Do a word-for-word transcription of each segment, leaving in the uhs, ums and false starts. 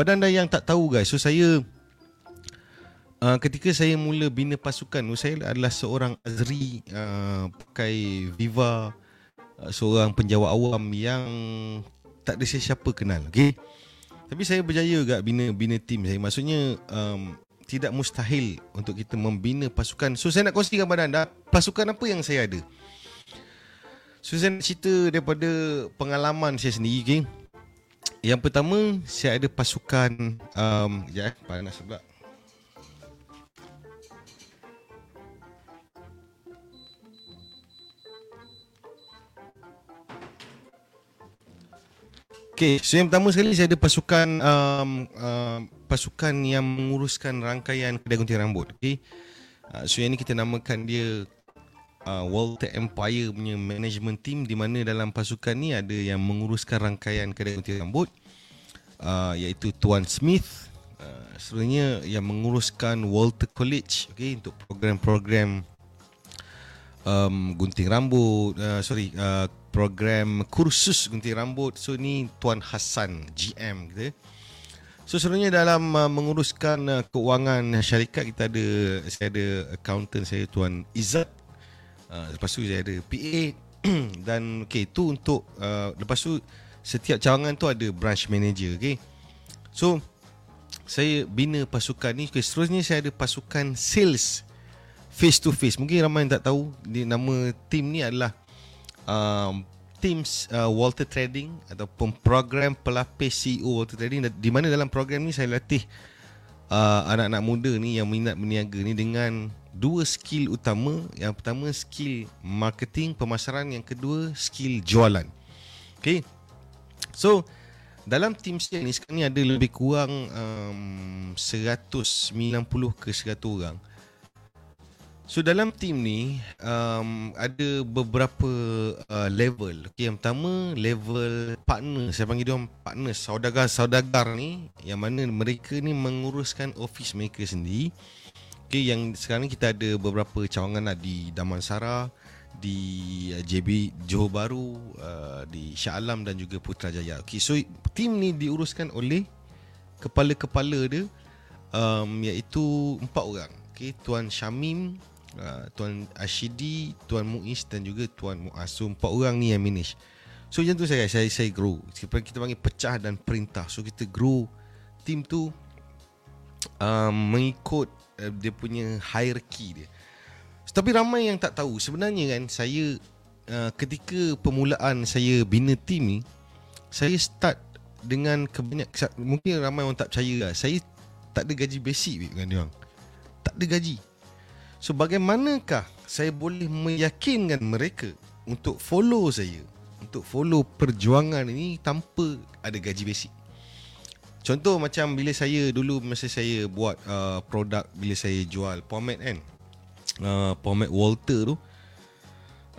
Pada anda yang tak tahu guys, so saya uh, ketika saya mula bina pasukan, saya adalah seorang Azri, uh, pakai Viva, uh, seorang penjawat awam yang tak ada siapa kenal, okay? Tapi saya berjaya juga bina bina tim saya. Maksudnya um, tidak mustahil untuk kita membina pasukan. So saya nak kongsikan kepada anda pasukan apa yang saya ada. So saya nak cerita daripada pengalaman saya sendiri, okay? Yang pertama, saya ada pasukan um, Sekejap eh, panas sebelah. Okay, so yang pertama sekali saya ada pasukan um, um, pasukan yang menguruskan rangkaian kedai gunting rambut. Okay. Uh, so yang ni kita namakan dia uh, Walter Empire punya management team, di mana dalam pasukan ni ada yang menguruskan rangkaian kedai gunting rambut, uh, iaitu Tuan Smith. Uh, sebenarnya yang menguruskan Walter College, okay, untuk program-program um, gunting rambut, uh, sorry, uh, program kursus gunting rambut. So ni Tuan Hassan, G M kita. So sebenarnya dalam uh, menguruskan uh, keuangan syarikat, kita ada, saya ada accountant saya, Tuan Izat. Uh, lepas tu saya ada P A dan okey tu untuk uh, lepas tu setiap cawangan tu ada branch manager, okey. So saya bina pasukan ni. Okay, seterusnya saya ada pasukan sales face to face. Mungkin ramai yang tak tahu, di, nama team ni adalah um, Teams uh, Walter Trading ataupun program pelapis C E O Walter Trading, di mana dalam program ni saya latih uh, anak-anak muda ni yang minat berniaga ni dengan dua skill utama. Yang pertama skill marketing, pemasaran, yang kedua skill jualan. Okay. So dalam tim saya ni sekarang ni ada lebih kurang um, seratus sembilan puluh ke seratus orang. So dalam team ni um, ada beberapa uh, level. Okay, yang pertama level partner. Saya panggil diorang partner, saudagar-saudagar ni, yang mana mereka ni menguruskan office mereka sendiri. Okay, yang sekarang ni kita ada beberapa cawangan lah, di Damansara, di J B Johor Bahru, uh, di Shah Alam dan juga Putrajaya. Okay, so team ni diuruskan oleh kepala-kepala dia, um, iaitu empat orang. Okay, Tuan Shaimin, Uh, Tuan Ashidi, Tuan Muiz dan juga Tuan Muasum. Empat orang ni yang manage. So macam tu saya guys, saya, saya grow. Kita panggil pecah dan perintah. So kita grow team tu uh, mengikut uh, dia punya hierarki dia. So, tapi ramai yang tak tahu sebenarnya kan, saya uh, ketika permulaan saya bina team ni, saya start dengan kebanyakan, mungkin ramai orang tak percaya lah, saya tak ada gaji basic dengan dia orang. Tak ada gaji. So bagaimanakah saya boleh meyakinkan mereka untuk follow saya, untuk follow perjuangan ini tanpa ada gaji basic? Contoh macam bila saya dulu, masa saya buat uh, produk, bila saya jual POMED kan, uh, POMED Walter tu,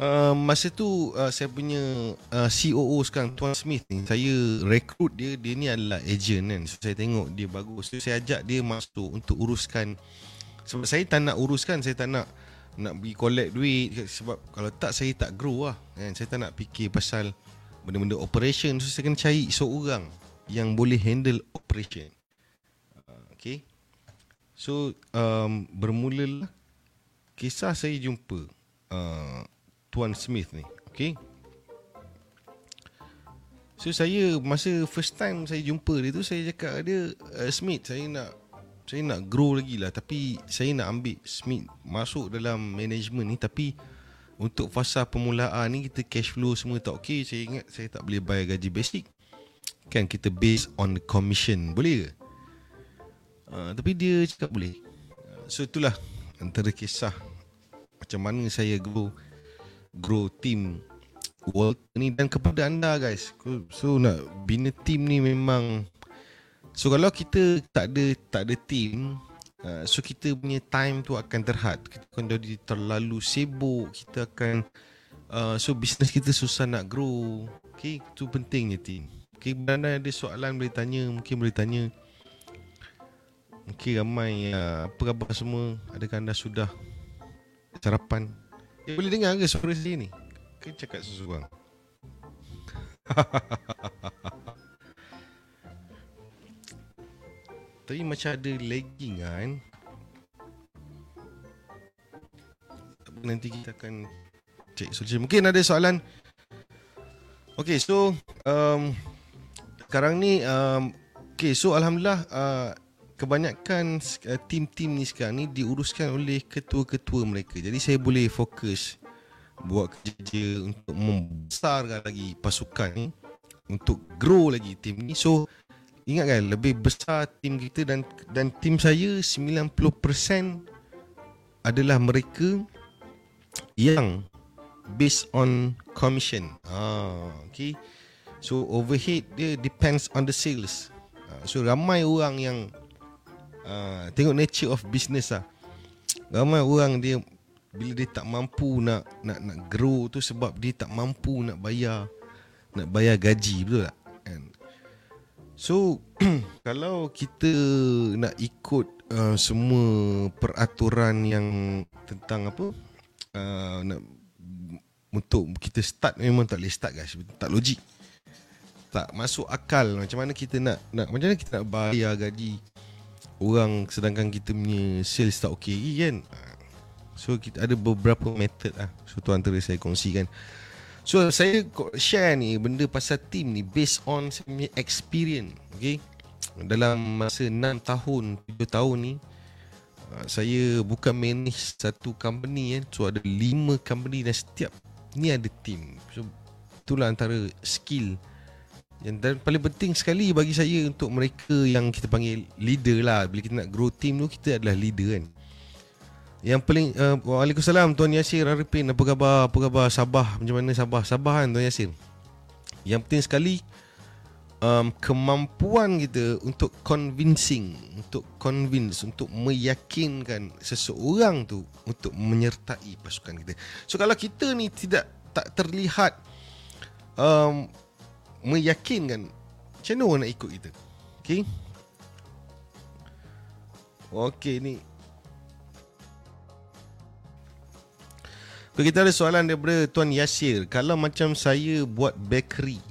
uh, masa tu uh, saya punya uh, C O O sekarang, Tuan Smith ni, saya rekrut dia. Dia ni adalah agent kan. So saya tengok dia bagus, so saya ajak dia masuk untuk uruskan. Sebab saya tak nak uruskan, saya tak nak nak pergi collect duit, sebab kalau tak saya tak grow lah kan. Saya tak nak fikir pasal benda-benda operation. So saya kena cari seorang yang boleh handle operation. Okay. So um, bermulalah kisah saya jumpa uh, Tuan Smith ni. Okay. So saya masa first time saya jumpa dia tu, saya cakap dia, uh, Smith, saya nak Saya nak grow lagi lah, tapi saya nak ambil Smith masuk dalam management ni, tapi untuk fasa permulaan ni kita cash flow semua tak okey. Saya ingat saya tak boleh bayar gaji basic kan, kita based on the commission, boleh ke? Uh, tapi dia cakap boleh. Uh, so itulah antara kisah macam mana saya grow grow team Walter ni. Dan kepada anda guys, so nak bina team ni memang, so kalau kita tak ada tak ada team, uh, so kita punya time tu akan terhad. Kita akan jadi terlalu sibuk, kita akan uh, so bisnes kita susah nak grow. Okey, tu pentingnya team. Okey, anda ada soalan boleh tanya, mungkin boleh tanya. Okey, ramai uh, apa khabar semua? Adakah anda sudah sarapan? Eh, boleh dengar ke suara saya ni? Ke cakap seorang? tapi macam ada lagging kan. Nanti kita akan cek solution. Mungkin ada soalan. Okay, so um, sekarang ni um, okay, so Alhamdulillah uh, kebanyakan uh, tim-tim ni sekarang ni diuruskan oleh ketua-ketua mereka. Jadi saya boleh fokus buat kerja untuk membesarkan lagi pasukan ni, untuk grow lagi tim ni. So ingat kan, lebih besar tim kita, dan dan tim saya sembilan puluh peratus adalah mereka yang based on commission. Ah, okay. So overhead dia depends on the sales. Ah, so ramai orang yang ah, tengok nature of business lah. Ramai orang dia bila dia tak mampu nak nak nak grow tu sebab dia tak mampu nak bayar nak bayar gaji, betul tak? And so kalau kita nak ikut uh, semua peraturan yang tentang apa uh, nak untuk kita start, memang tak boleh start guys. Tak logik, tak masuk akal. Macam mana kita nak nak macam mana kita nak bayar gaji orang sedangkan kita punya sales tak okey lagi kan? So kita ada beberapa method lah. So tu antara saya kongsikan. So saya share ni benda pasal team ni based on saya punya experience. Okay, dalam masa enam tahun tujuh tahun ni, saya bukan manage satu company kan. So ada lima company dan setiap ni ada team. So itulah antara skill yang, dan paling penting sekali bagi saya untuk mereka yang kita panggil leader lah. Bila kita nak grow team tu, kita adalah leader kan. Yang paling uh, Waalaikumsalam Tuan Yasir, Arifin, apa khabar? Apa khabar Sabah? Macam mana Sabah? Sabah kan Tuan Yasir. Yang penting sekali um, kemampuan kita untuk convincing, untuk convince, untuk meyakinkan seseorang tu untuk menyertai pasukan kita. So kalau kita ni tidak tak terlihat um, meyakinkan, macam mana nak ikut kita? Okay, okay ni kita ada soalan daripada Tuan Yasir. Kalau macam saya buat bakery,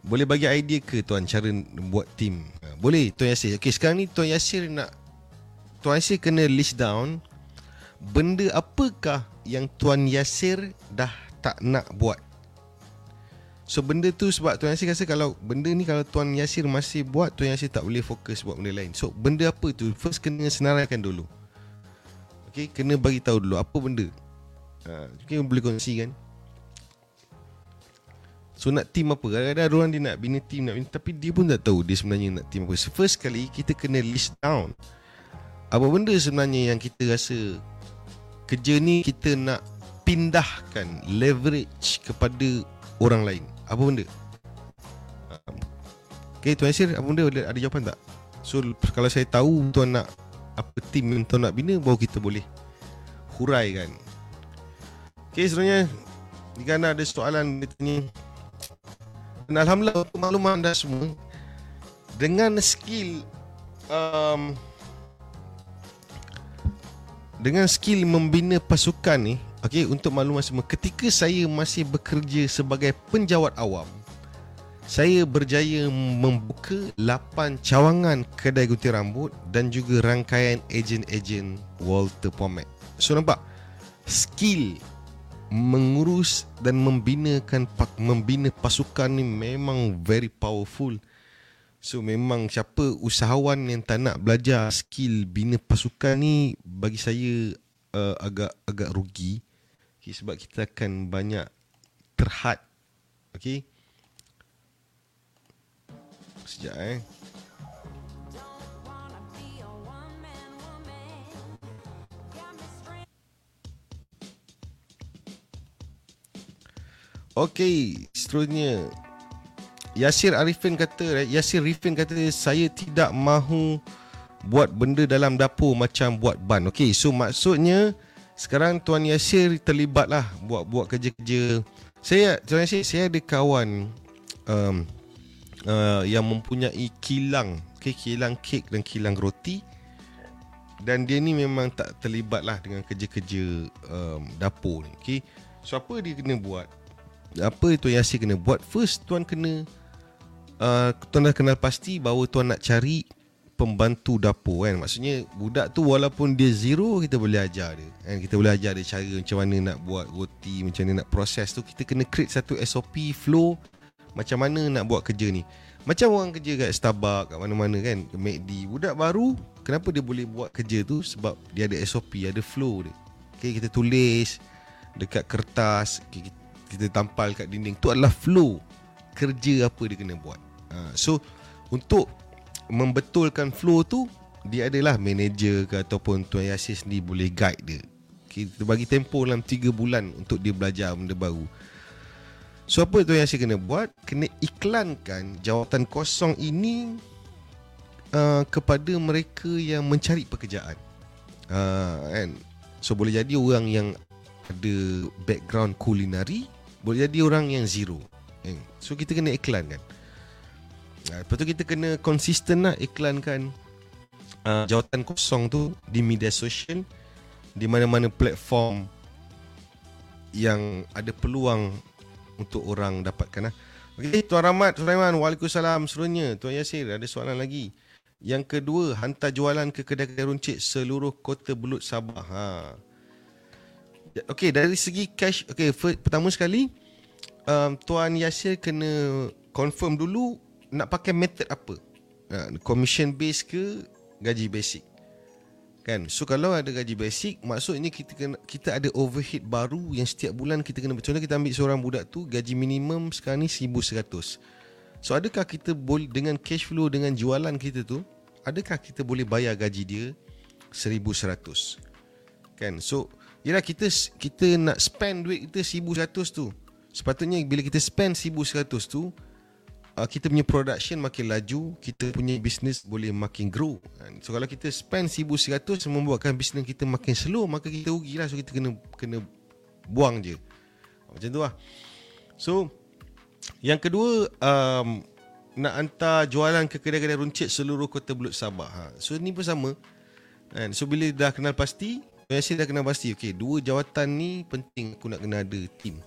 boleh bagi idea ke Tuan cara buat team? Boleh Tuan Yasir. Okey, sekarang ni Tuan Yasir nak Tuan Yasir kena list down benda apakah yang Tuan Yasir dah tak nak buat. So benda tu sebab Tuan Yasir rasa kalau benda ni kalau Tuan Yasir masih buat, Tuan Yasir tak boleh fokus buat benda lain. So benda apa tu? First kena senaraikan dulu. Okey, kena bagi tahu dulu apa benda. Mungkin boleh kongsi kan. So nak team apa? Kadang-kadang orang dia nak bina team, nak bina, tapi dia pun tak tahu dia sebenarnya nak team apa. So first kali kita kena list down apa benda sebenarnya yang kita rasa kerja ni kita nak pindahkan, leverage kepada orang lain. Apa benda? Okay Tuan Yasir, apa benda? Ada jawapan tak? So kalau saya tahu Tuan nak apa team yang Tuan nak bina, baru kita boleh huraikan. Okay, sebenarnya jika anda ada soalan ni, dan Alhamdulillah untuk makluman anda semua, dengan skill um, dengan skill membina pasukan ni, okay, untuk makluman semua, ketika saya masih bekerja sebagai penjawat awam, saya berjaya membuka lapan cawangan kedai gunting rambut dan juga rangkaian ejen-ejen Walter Pomed. So nampak skill mengurus dan membinakan membina pasukan ni memang very powerful. So memang siapa usahawan yang tak nak belajar skill bina pasukan ni, bagi saya uh, agak agak rugi. Okay, sebab kita akan banyak terhad. Okey. Sekejap eh. Okey, seterusnya Yasir Arifin kata, Yasir Arifin kata saya tidak mahu buat benda dalam dapur macam buat ban. Okey, so maksudnya sekarang Tuan Yasir terlibatlah buat-buat kerja-kerja. Saya Tuan Yasir, saya ada kawan um, uh, yang mempunyai kilang, okay, kilang kek dan kilang roti, dan dia ni memang tak terlibatlah dengan kerja-kerja um, dapur ni. Okey, so apa dia kena buat? Apa Tuan Yasir kena buat? First, Tuan kena uh, Tuan dah kenal pasti bahawa Tuan nak cari pembantu dapur kan. Maksudnya budak tu walaupun dia zero, kita boleh ajar dia kan? Kita boleh ajar dia cara macam mana nak buat roti, macam mana nak proses tu. Kita kena create satu S O P, flow, macam mana nak buat kerja ni. Macam orang kerja kat Starbucks, kat mana-mana kan, McD. Budak baru, kenapa dia boleh buat kerja tu? Sebab dia ada S O P, ada flow dia. Okay, kita tulis dekat kertas, okay, kita tampal kat dinding. Tu adalah flow kerja apa dia kena buat. ha, So untuk membetulkan flow tu, dia adalah manager ke ataupun Tuan Yasir sendiri boleh guide dia. Kita bagi tempoh dalam tiga bulan untuk dia belajar benda baru. So apa Tuan Yasir kena buat? Kena iklankan jawatan kosong ini uh, kepada mereka yang mencari pekerjaan, uh, kan? So boleh jadi orang yang ada background kulinari, boleh jadi orang yang zero kan? So kita kena iklankan. Lepas tu kita kena konsisten nak iklankan uh, jawatan kosong tu di media sosial, di mana-mana platform yang ada peluang untuk orang dapatkan lah. Okay, Tuan Rahmat, Sulaiman, waalaikumsalam seluruhnya. Tuan Yasir, ada soalan lagi. Yang kedua, hantar jualan ke kedai-kedai runcit seluruh Kota Belud Sabah. ha. Okay, dari segi cash, okay, first, pertama sekali um, Tuan Yasir kena confirm dulu nak pakai method apa, ha, commission base ke gaji basic kan? So kalau ada gaji basic, maksudnya kita kena, kita ada overhead baru yang setiap bulan kita kena. Contoh kita ambil seorang budak tu, gaji minimum sekarang ni seribu seratus. So adakah kita boleh dengan cash flow, dengan jualan kita tu, adakah kita boleh bayar gaji dia seribu seratus kan? So yalah, kita kita nak spend duit kita seribu seratus tu. Sepatutnya bila kita spend seribu seratus tu, kita punya production makin laju, kita punya business boleh makin grow. So kalau kita spend seribu seratus membuatkan business kita makin slow, maka kita rugilah. So kita kena kena buang je, macam tu lah. So yang kedua, um, nak hantar jualan ke kedai-kedai runcit seluruh Kota Belud Sabah. ha. So ni pun sama. So bila dah kenal pasti, saya dah kenal pasti, okay, dua jawatan ni penting, aku nak kena ada team.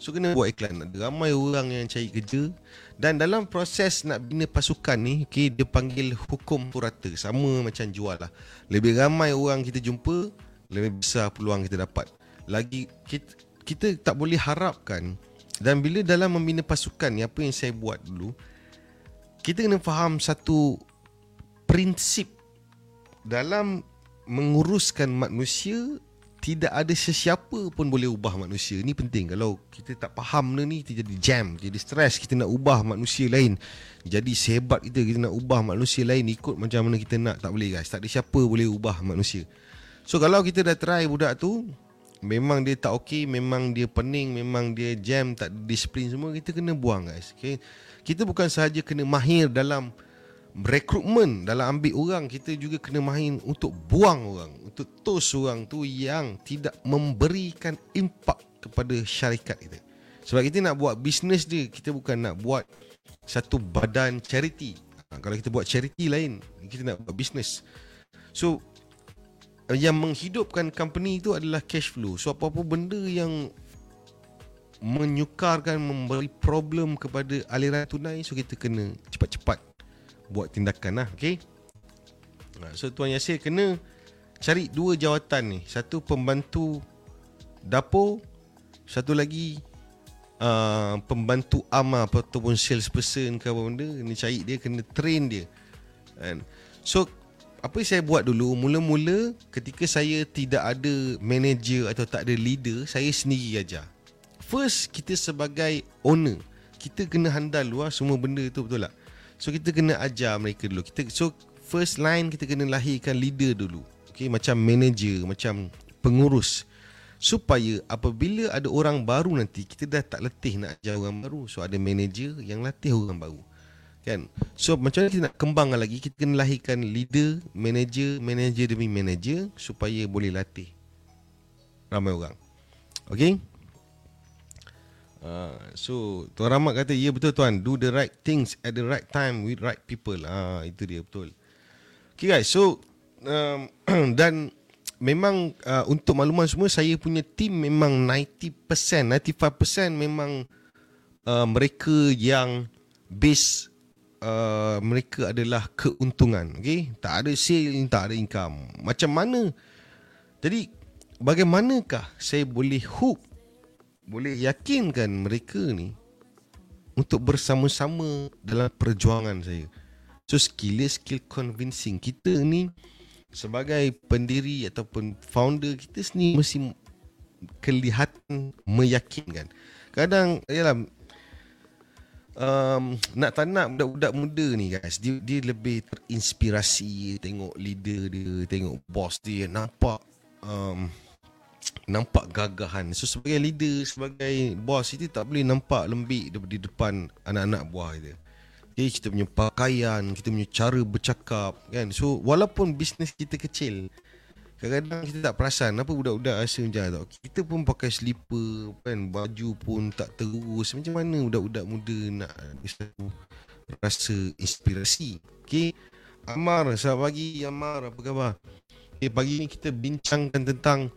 So kena buat iklan, ada ramai orang yang cari kerja. Dan dalam proses nak bina pasukan ni, okay, dia panggil hukum purata. Sama macam jual lah, lebih ramai orang kita jumpa, lebih besar peluang kita dapat. Lagi kita, kita tak boleh harapkan. Dan bila dalam membina pasukan ni, apa yang saya buat dulu, kita kena faham satu prinsip dalam menguruskan manusia. Tidak ada sesiapa pun boleh ubah manusia. Ni penting. Kalau kita tak faham benda ni, kita jadi jam, jadi stres. Kita nak ubah manusia lain, jadi sehebat kita, kita nak ubah manusia lain ikut macam mana kita nak. Tak boleh guys, tak ada siapa boleh ubah manusia. So kalau kita dah try budak tu, memang dia tak okey, memang dia pening, memang dia jam, tak ada disiplin semua, kita kena buang guys. Okay? Kita bukan sahaja kena mahir dalam rekrutmen, dalam ambil orang, kita juga kena main untuk buang orang, untuk toss orang tu yang tidak memberikan impak kepada syarikat kita. Sebab kita nak buat bisnes dia, kita bukan nak buat satu badan charity. ha, Kalau kita buat charity lain, kita nak buat bisnes. So yang menghidupkan company tu adalah cash flow. So apa-apa benda yang menyukarkan, memberi problem kepada aliran tunai, so kita kena cepat-cepat buat tindakan lah. Okay, so Tuan Yasir kena cari dua jawatan ni, satu pembantu dapur, satu lagi uh, pembantu amar ataupun salesperson ke apa benda. Kena cari dia, kena train dia. And so apa yang saya buat dulu, mula-mula ketika saya tidak ada manager atau tak ada leader, saya sendiri ajar. First, kita sebagai owner, kita kena handal luar semua benda tu, betul tak? So kita kena ajar mereka dulu. Kita, so first line, kita kena lahirkan leader dulu. Okay, macam manager, macam pengurus, supaya apabila ada orang baru nanti, kita dah tak letih nak ajar orang baru. So ada manager yang latih orang baru kan? So macam mana kita nak kembangkan lagi, kita kena lahirkan leader, manager, manager demi manager, supaya boleh latih ramai orang. Okay. Uh, so Tuan Rahmat kata, ya yeah, betul Tuan, do the right things at the right time with right people. Ah, itu dia, betul. Okay guys, so um, dan memang uh, untuk makluman semua, saya punya team memang ninety percent, ninety-five percent memang uh, mereka yang base uh, mereka adalah keuntungan. Okay? Tak ada sale, tak ada income. Macam mana? Jadi bagaimanakah saya boleh hook, boleh yakinkan mereka ni untuk bersama-sama dalam perjuangan saya? So skill-skill convincing kita ni sebagai pendiri ataupun founder kita sendiri mesti kelihatan meyakinkan. Kadang yalah, um, nak tak nak budak-budak muda ni guys, dia, dia lebih terinspirasi tengok leader dia, tengok bos dia, nampak um, nampak gagahan. So sebagai leader, sebagai bos, kita tak boleh nampak lembik di depan anak-anak buah dia. Okay, kita punya pakaian, kita punya cara bercakap kan. So walaupun bisnes kita kecil, kadang-kadang kita tak perasan apa budak-budak rasa macam tak. Kita pun pakai slipper kan, baju pun tak terurus. Macam mana budak-budak muda nak rasa inspirasi? Okay, Amar, selamat pagi Amar, apa khabar? Okay, pagi ni kita bincangkan tentang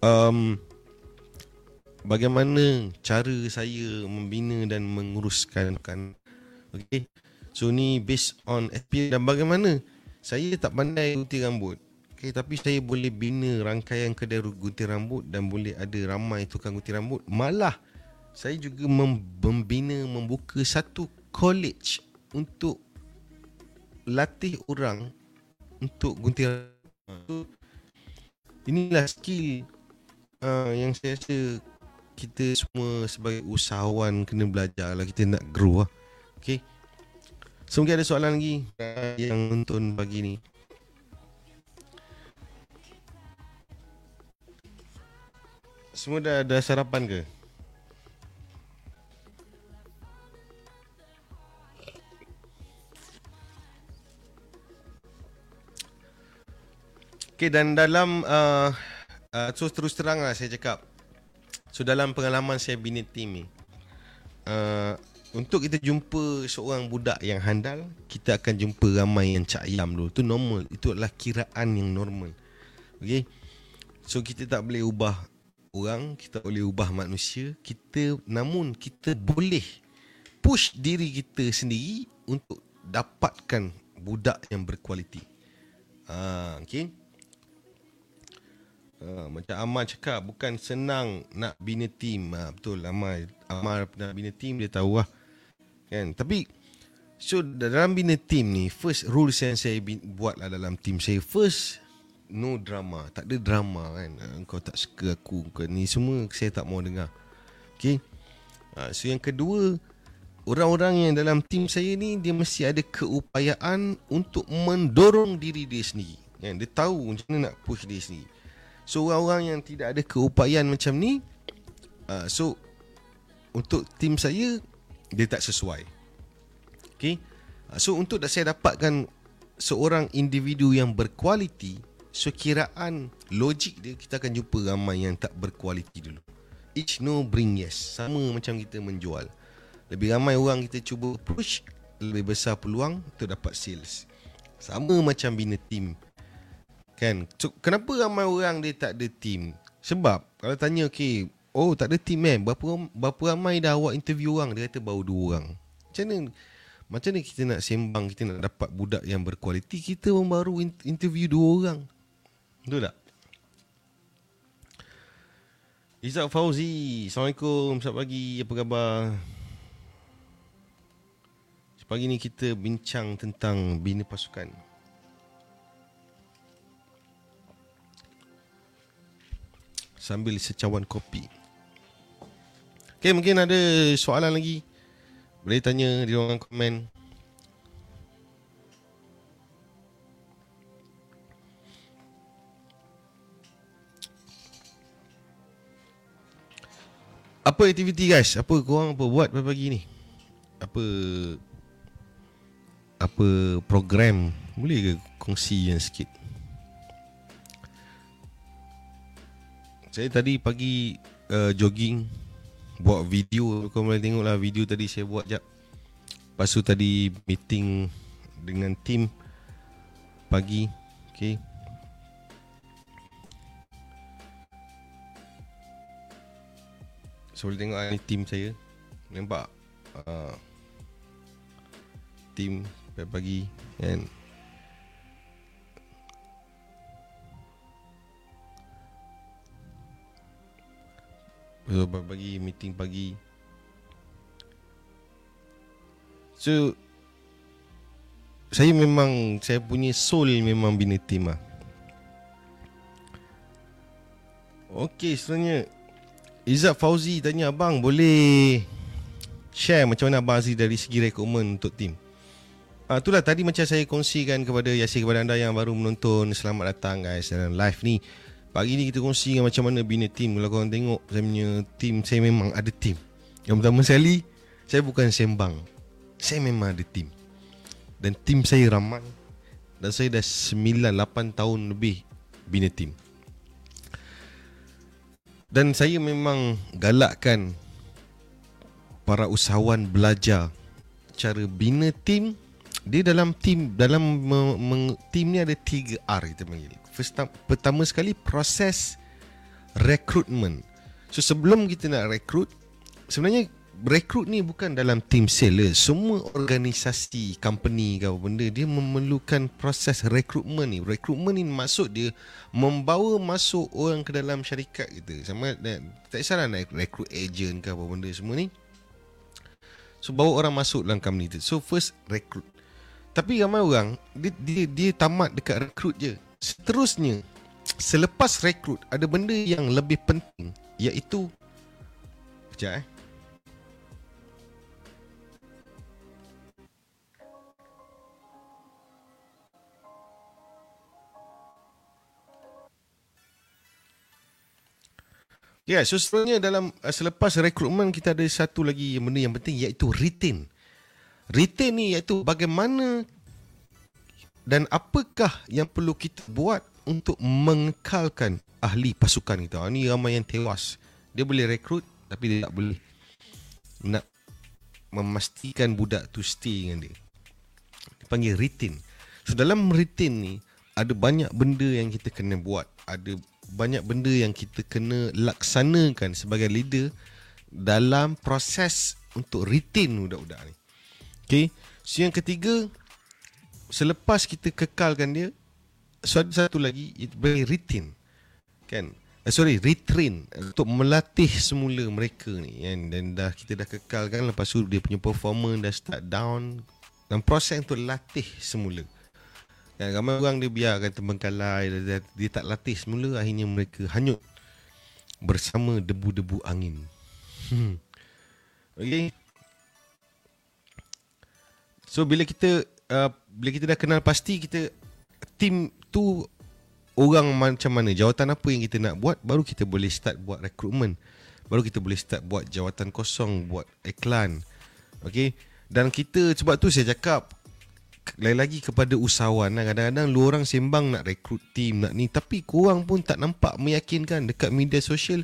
um, bagaimana cara saya membina dan menguruskan kan. Okay, so ni based on F P A dan bagaimana saya tak pandai gunting rambut. Okay, tapi saya boleh bina rangkaian kedai gunting rambut dan boleh ada ramai tukang gunting rambut. Malah saya juga membina, membuka satu college untuk latih orang untuk gunting rambut. Inilah skill uh, yang saya rasa kita semua sebagai usahawan kena belajar lah, kita nak grow lah. Okay. So mungkin ada soalan lagi yang nonton pagi ni. Semua dah ada sarapan ke? Okay, dan dalam uh, uh, so terus terang lah saya cakap, so dalam pengalaman saya bina team ni, uh, untuk kita jumpa seorang budak yang handal, kita akan jumpa ramai yang cak ayam dulu. Itu normal. Itu adalah kiraan yang normal. Okay. So kita tak boleh ubah orang, kita boleh ubah manusia. Kita, namun kita boleh push diri kita sendiri untuk dapatkan budak yang berkualiti. Ah, okay. Uh, macam Amar cakap, bukan senang nak bina team. Ha, betul, Amar, Amar nak bina team, dia tahu lah kan. Tapi so dalam bina team ni, first rules yang saya buat lah dalam team saya, first, no drama. Tak ada drama kan. Kau tak suka aku, kau ni semua saya tak mau dengar. Okay, uh, so yang kedua, orang-orang yang dalam team saya ni, dia mesti ada keupayaan untuk mendorong diri dia sendiri kan. Dia tahu macam mana nak push dia sendiri. So orang yang tidak ada keupayaan macam ni, uh, so untuk tim saya dia tak sesuai. Okay, uh, so untuk saya dapatkan seorang individu yang berkualiti, so kiraan logik dia, kita akan jumpa ramai yang tak berkualiti dulu. Each no bring yes. Sama macam kita menjual, lebih ramai orang kita cuba push, lebih besar peluang untuk dapat sales. Sama macam bina tim kan. So, kenapa ramai orang dia tak ada team? Sebab kalau tanya, okay, oh tak ada team kan, berapa, berapa ramai dah awak interview orang, dia kata baru dua orang. Macam mana, macam mana kita nak sembang, kita nak dapat budak yang berkualiti, kita baru interview dua orang. Betul tak? Izad Fauzi, Assalamualaikum, selamat pagi, apa khabar? Pagi ni kita bincang tentang bina pasukan. Sambil secawan kopi. Okay, mungkin ada soalan lagi, boleh tanya di ruangan komen. Apa aktiviti guys? Apa korang apa buat pagi ni? Apa apa program? Boleh ke kongsi yang sikit? Saya tadi pagi uh, jogging, buat video. Kau boleh tengoklah video tadi saya buat jap. Lepas tu tadi meeting dengan tim pagi. Okay. So boleh tengok ni tim saya. Nampak uh, tim pagi-pagi kan. So, pagi-pagi meeting pagi. So saya memang, saya punya soul memang bina tim lah. Okey, seterusnya Izad Fauzi tanya, abang boleh share macam mana abang Azri dari segi rekomen untuk tim? Ah, itulah tadi macam saya kongsikan kepada Yasir, kepada anda yang baru menonton, selamat datang guys dalam live ni. Pagi ni kita kongsi macam mana bina tim. Kalau korang tengok saya punya tim, saya memang ada tim. Yang pertama sekali, saya bukan sembang, saya memang ada tim. Dan tim saya ramai. Dan saya dah sembilan lapan tahun lebih bina tim. Dan saya memang galakkan para usahawan belajar cara bina tim. Dia dalam tim, dalam me, me, tim ni ada tiga R kita panggil. First, pertama sekali proses rekrutmen. So sebelum kita nak rekrut, sebenarnya rekrut ni bukan dalam team sales. Semua organisasi, company ke apa benda, dia memerlukan proses rekrutmen ni. Rekrutmen ni maksud dia membawa masuk orang ke dalam syarikat kita. Sama, tak kisahlah nak rekrut agent ke apa benda semua ni. So bawa orang masuk dalam company tu. So first rekrut. Tapi ramai orang dia, dia, dia tamat dekat rekrut je. Seterusnya, selepas rekrut ada benda yang lebih penting, iaitu Sekejap eh Ya, yeah, so sebenarnya dalam uh, selepas rekrutmen kita ada satu lagi benda yang penting, iaitu retain. Retain ni iaitu bagaimana dan apakah yang perlu kita buat untuk mengekalkan ahli pasukan kita. Ini ramai yang tewas. Dia boleh rekrut tapi dia tak boleh nak memastikan budak tu stay dengan dia. Dipanggil retain. So dalam retain ni ada banyak benda yang kita kena buat. Ada banyak benda yang kita kena laksanakan sebagai leader dalam proses untuk retain budak-budak ni. Okay. So yang ketiga, selepas kita kekalkan dia, so ada satu lagi, it boleh retain kan? Uh, sorry, retrain, untuk melatih semula mereka ni kan? Dan dah kita dah kekalkan, lepas tu dia punya performance dah start down, dan proses untuk latih semula. Dan ramai orang dia biarkan terbengkalai, dia, dia tak latih semula, akhirnya mereka hanyut bersama debu-debu angin. Hmm. Okay. So bila kita uh, bila kita dah kenal pasti kita tim tu orang macam mana, jawatan apa yang kita nak buat, baru kita boleh start buat rekrutmen, baru kita boleh start buat jawatan kosong, buat iklan. Okay. Dan kita, sebab tu saya cakap lagi-lagi kepada usahawan, kadang-kadang lu orang sembang nak rekrut tim, nak ni, tapi korang pun tak nampak meyakinkan. Dekat media sosial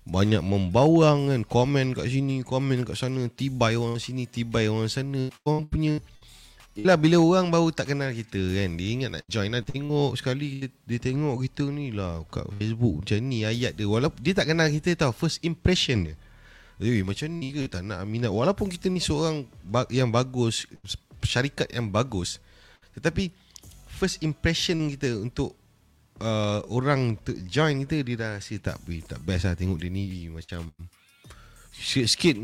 banyak membawang kan, komen kat sini, komen kat sana, tibai orang sini, tibai orang sana. Korang punya yalah, bila orang baru tak kenal kita kan, dia ingat nak join lah, tengok sekali dia tengok kita ni lah kat Facebook macam ni ayat dia, walaupun dia tak kenal kita tau, first impression dia, eh macam ni ke, tak nak minat. Walaupun kita ni seorang yang bagus, syarikat yang bagus, tetapi first impression kita untuk uh, orang untuk join kita, dia dah rasa tak, tak best lah, tengok dia ni macam sikit-sikit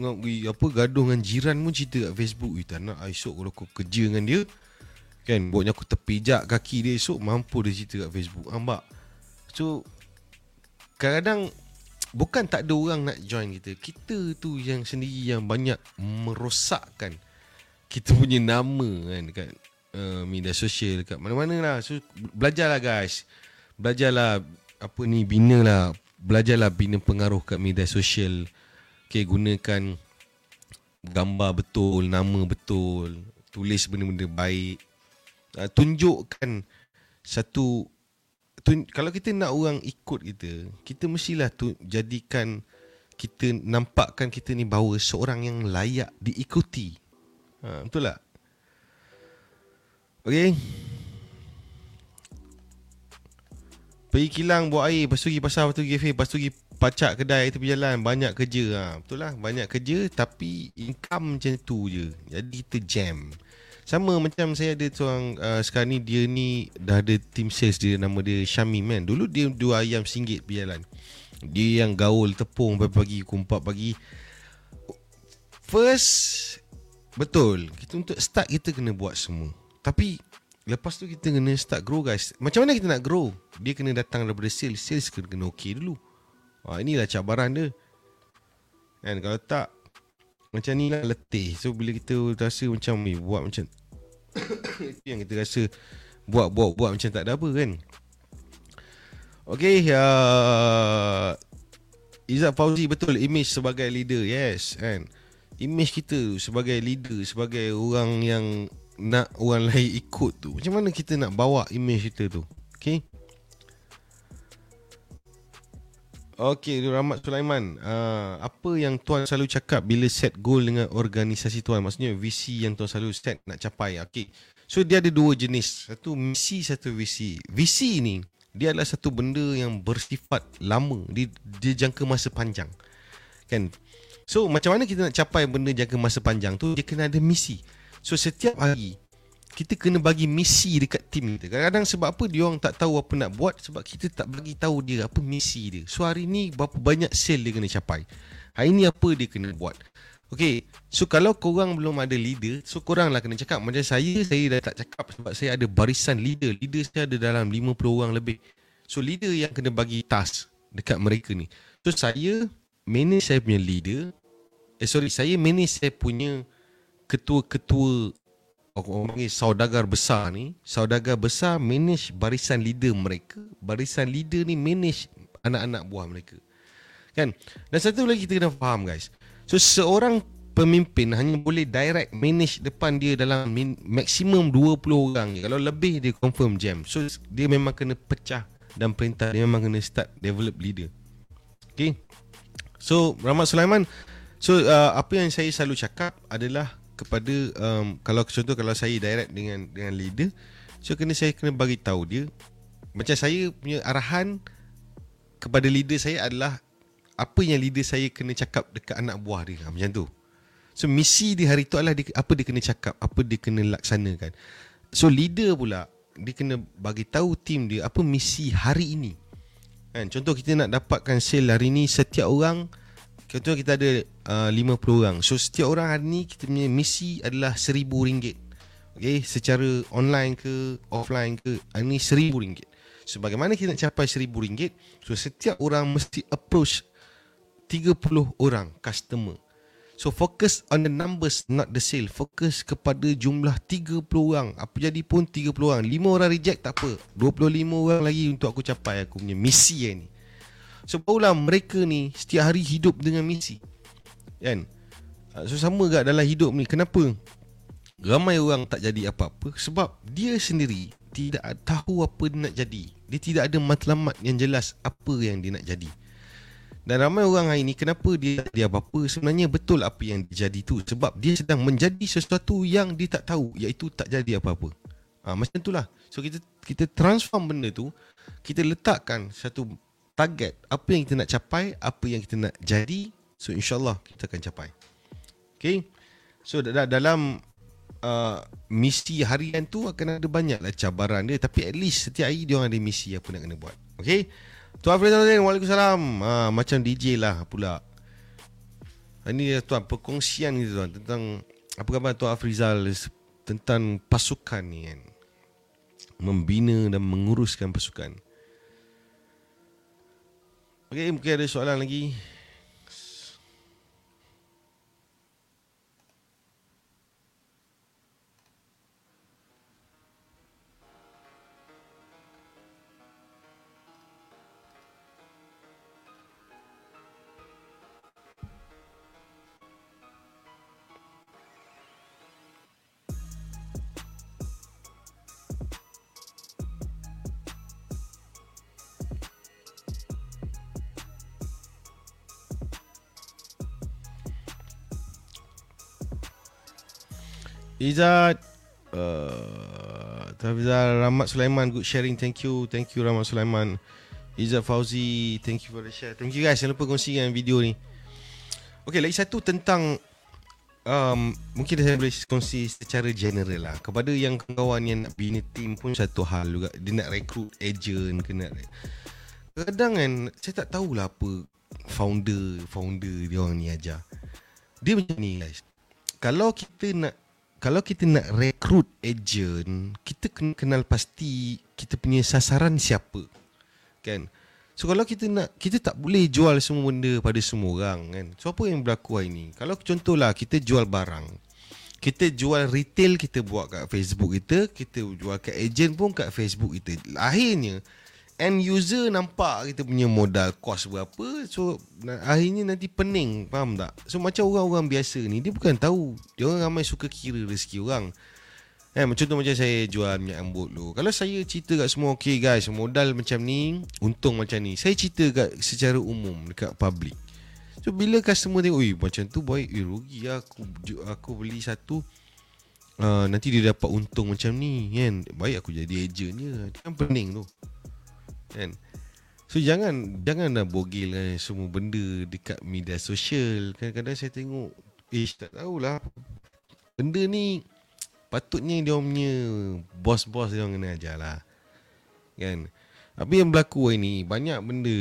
apa, gaduh dengan jiran pun cerita kat Facebook, tak nak esok kalau aku kerja dengan dia kan, buatnya aku terpijak kaki dia esok, mampu dia cerita kat Facebook, ambak. So kadang-kadang bukan tak ada orang nak join kita, kita tu yang sendiri yang banyak merosakkan kita punya nama kan dekat uh, media sosial, dekat mana-mana lah. So belajarlah guys, belajarlah apa ni, binalah, belajarlah bina pengaruh kat media sosial. Okay, gunakan gambar betul, nama betul, tulis benda-benda baik, uh, tunjukkan satu tun, kalau kita nak orang ikut kita, kita mestilah tu, jadikan kita, nampakkan kita ni bahawa seorang yang layak diikuti. Ha, betul tak? Okay. Pergi kilang buat air, lepas tu pergi pasar, lepas tu pergi kafe, lepas tu pergi pacak kedai tepi jalan. Banyak kerja. Ha, betul lah, banyak kerja. Tapi income macam tu je. Jadi kita jam. Sama macam saya ada seorang uh, sekarang ni dia ni dah ada team sales dia, nama dia Syamim kan. Dulu dia dua ayam singgit berjalan. Dia yang gaul tepung pagi-pagi, kumpat pagi. First, betul, kita untuk start kita kena buat semua. Tapi lepas tu kita kena start grow guys. Macam mana kita nak grow? Dia kena datang daripada sales. Sales kena, kena okey dulu. Ha, inilah cabaran dia. Kan, kalau tak macam ni lah letih. So bila kita rasa macam eh, buat macam itu yang kita rasa buat buat buat macam tak ada apa kan. Okay, uh, Izad Fauzi, betul, image sebagai leader. Yes kan, image kita sebagai leader, sebagai orang yang nak orang lain ikut tu. Macam mana kita nak bawa image kita tu? Okay. Okey, Rahmat Sulaiman, uh, apa yang Tuan selalu cakap bila set goal dengan organisasi Tuan? Maksudnya visi yang Tuan selalu set nak capai. Okey, so dia ada dua jenis, satu misi, satu visi. Visi ni dia adalah satu benda yang bersifat lama, dia, dia jangka masa panjang kan. So macam mana kita nak capai benda jangka masa panjang tu? Dia kena ada misi. So setiap hari kita kena bagi misi dekat tim kita. Kadang-kadang sebab apa dia orang tak tahu apa nak buat? Sebab kita tak bagi tahu dia apa misi dia. So hari ni berapa banyak sale dia kena capai, hari ni apa dia kena buat. Okay, so kalau korang belum ada leader, so korang lah kena cakap. Macam saya, saya dah tak cakap sebab saya ada barisan leader. Leader saya ada dalam lima puluh orang lebih. So leader yang kena bagi task dekat mereka ni. So saya manage saya punya leader. Eh sorry, saya manage saya punya ketua-ketua, orang panggil saudagar besar ni. Saudagar besar manage barisan leader mereka. Barisan leader ni manage anak-anak buah mereka kan. Dan satu lagi kita kena faham guys, so seorang pemimpin hanya boleh direct manage depan dia dalam min- maksimum dua puluh orang je. Kalau lebih dia confirm jam. So dia memang kena pecah dan perintah dia memang kena start develop leader. Okay, so Rahmat Sulaiman, so uh, apa yang saya selalu cakap adalah kepada um, kalau contoh kalau saya direct dengan dengan leader, so kena saya kena bagi tahu dia. Macam saya punya arahan kepada leader saya adalah apa yang leader saya kena cakap dekat anak buah dia, ha, macam tu. So misi dia hari tu adalah dia, apa dia kena cakap, apa dia kena laksanakan. So leader pula dia kena bagi tahu tim dia apa misi hari ini kan. Contoh kita nak dapatkan sale hari ni, setiap orang contoh kita ada uh, lima puluh orang. So setiap orang hari ni kita punya misi adalah seribu ringgit. Okay, secara online ke offline ke, hari ni seribu ringgit. So bagaimana kita nak capai seribu ringgit? So setiap orang mesti approach tiga puluh orang customer. So focus on the numbers, not the sale. Fokus kepada jumlah tiga puluh orang. Apa jadi pun tiga puluh orang. lima orang reject tak apa, dua puluh lima orang lagi untuk aku capai aku punya misi hari ni. So barulah mereka ni setiap hari hidup dengan misi kan. So sama juga dalam hidup ni. Kenapa ramai orang tak jadi apa-apa? Sebab dia sendiri tidak tahu apa dia nak jadi. Dia tidak ada matlamat yang jelas apa yang dia nak jadi. Dan ramai orang hari ni kenapa dia tak jadi apa-apa? Sebenarnya betul apa yang dia jadi tu, sebab dia sedang menjadi sesuatu yang dia tak tahu, iaitu tak jadi apa-apa. ha, Macam itulah. So kita kita transform benda tu. Kita letakkan satu target, apa yang kita nak capai, apa yang kita nak jadi. So insyaAllah kita akan capai. Okay, so dalam uh, misi harian tu akan ada banyaklah cabaran dia. Tapi at least setiap hari dia orang ada misi apa nak kena buat. Okay, Tuan Afrizal, waalaikumsalam. ha, Macam D J lah pula. Ini tuan perkongsian ni tuan, tentang apa khabar Tuan Afrizal tentang pasukan ni kan, membina dan menguruskan pasukan. Okay, mungkin ada soalan lagi. Izad, uh, Tuan Hafizal, Rahmat Sulaiman, good sharing, thank you. Thank you Rahmat Sulaiman. Izad Fauzi, thank you for the share. Thank you guys, jangan lupa kongsikan video ni. Okay, lagi satu tentang um, mungkin saya boleh kongsi secara general lah. Kepada yang kawan yang nak bina team pun satu hal juga. Dia nak rekrut agent ke nak, kadang kan saya tak tahulah apa founder founder dia orang ni ajar. Dia macam ni guys. Kalau kita nak kalau kita nak rekrut agent, kita kena kenal pasti kita punya sasaran siapa. Kan? So kalau kita nak, kita tak boleh jual semua benda pada semua orang kan. So apa yang berlaku hari ni? Kalau contohlah kita jual barang, kita jual retail, kita buat kat Facebook kita, kita jual kat agent pun kat Facebook kita. Akhirnya end user nampak kita punya modal kos berapa. So akhirnya nanti pening, faham tak? So macam orang-orang biasa ni, dia bukan tahu. Dia orang ramai suka kira rezeki orang. Eh, contoh macam saya jual minyak rambut dulu. Kalau saya cerita kat semua, okay guys, modal macam ni, untung macam ni, saya cerita kat secara umum dekat public. So bila customer tengok, oi macam tu boy, oi rugi lah. Aku, aku beli satu, uh, nanti dia dapat untung macam ni kan, baik aku jadi agent je. Kan pening tu kan. So jangan Janganlah bogil kan, semua benda dekat media sosial. Kadang-kadang saya tengok, eh tak tahulah benda ni, patutnya dia punya bos-bos dia orang kena ajar lah kan. Apa yang berlaku ini, banyak benda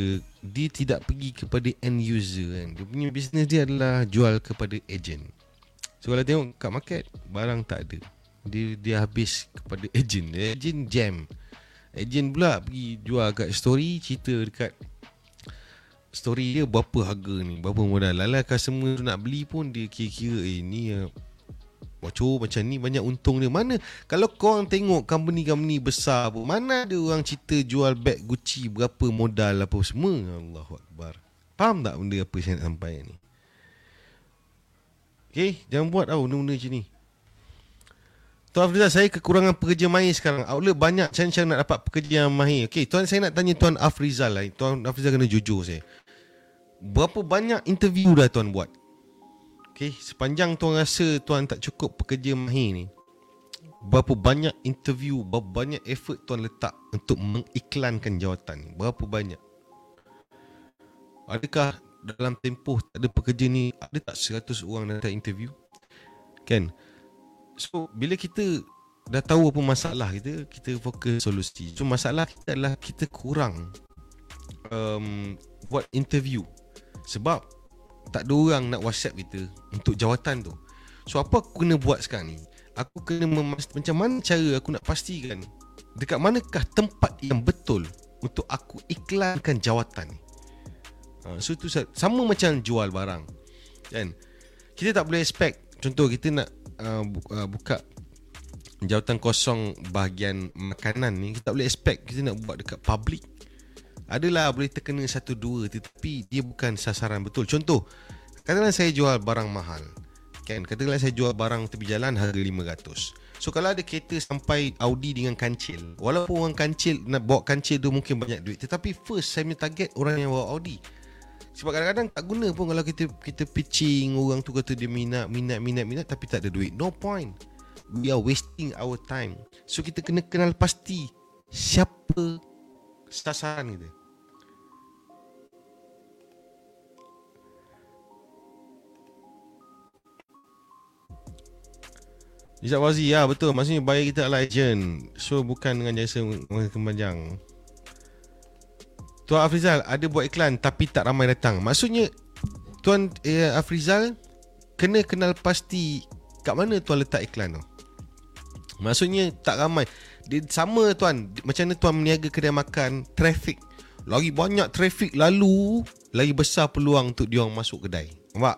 dia tidak pergi kepada end user kan. Dia punya bisnes dia adalah jual kepada agent. So kalau tengok kat market, barang tak ada, Dia dia habis kepada agent. Agent jam. Agent pula pergi jual kat story, cerita dekat story dia berapa harga ni, berapa modal. Lala customer nak beli pun dia kira-kira, eh ni Wacoh macam ni banyak untung dia. Mana kalau korang tengok company-company besar pun, mana ada orang cerita jual beg Gucci berapa modal apa semua. Allahu Akbar. Faham tak benda apa saya nak sampai ni? Okay, jangan buat tau benda-benda macam ni. Tuan Afrizal, saya kekurangan pekerja mahir sekarang. Outlet banyak, macam-macam nak dapat pekerja yang mahir. Okay, Tuan, saya nak tanya Tuan Afrizal lah. Tuan Afrizal kena jujur saya, berapa banyak interview dah Tuan buat? Okay, sepanjang Tuan rasa Tuan tak cukup pekerja mahir ni, berapa banyak interview, berapa banyak effort Tuan letak untuk mengiklankan jawatan ni? Berapa banyak? Adakah dalam tempoh tak ada pekerja ni, ada tak seratus orang datang interview? Kan? So, bila kita dah tahu apa masalah kita, kita fokus solusi. So, masalah kita adalah kita kurang um, buat interview. Sebab tak ada orang nak WhatsApp kita untuk jawatan tu. So apa aku kena buat sekarang ni? Aku kena memastikan macam mana cara aku nak pastikan dekat manakah tempat yang betul untuk aku iklankan jawatan ni. Ha, so tu sama macam jual barang kan. Kita tak boleh expect, contoh kita nak uh, buka jawatan kosong bahagian makanan ni, kita tak boleh expect kita nak buat dekat public. Adalah boleh terkena satu dua, tetapi dia bukan sasaran betul. Contoh, katakanlah saya jual barang mahal kan. Katakanlah saya jual barang tepi jalan harga lima ratus. So kalau ada kereta sampai Audi dengan kancil, walaupun orang kancil nak bawa kancil tu mungkin banyak duit, tetapi first saya punya target orang yang bawa Audi. Sebab kadang-kadang tak guna pun kalau kita kita pitching, orang tu kata dia minat minat minat minat tapi tak ada duit. No point. We are wasting our time. So kita kena kenal pasti siapa sasaran kita. Izad Fauzi, ya betul, maksudnya buyer kita adalah agent, so bukan dengan jasa kemanjang. Tuan Afrizal ada buat iklan tapi tak ramai datang. Maksudnya Tuan eh, Afrizal kena kenal pasti kat mana Tuan letak iklan tu. Maksudnya tak ramai. Dia sama Tuan, macam mana Tuan meniaga kedai makan, traffic. Lagi banyak traffic lalu, lagi besar peluang untuk diorang masuk kedai. Nampak?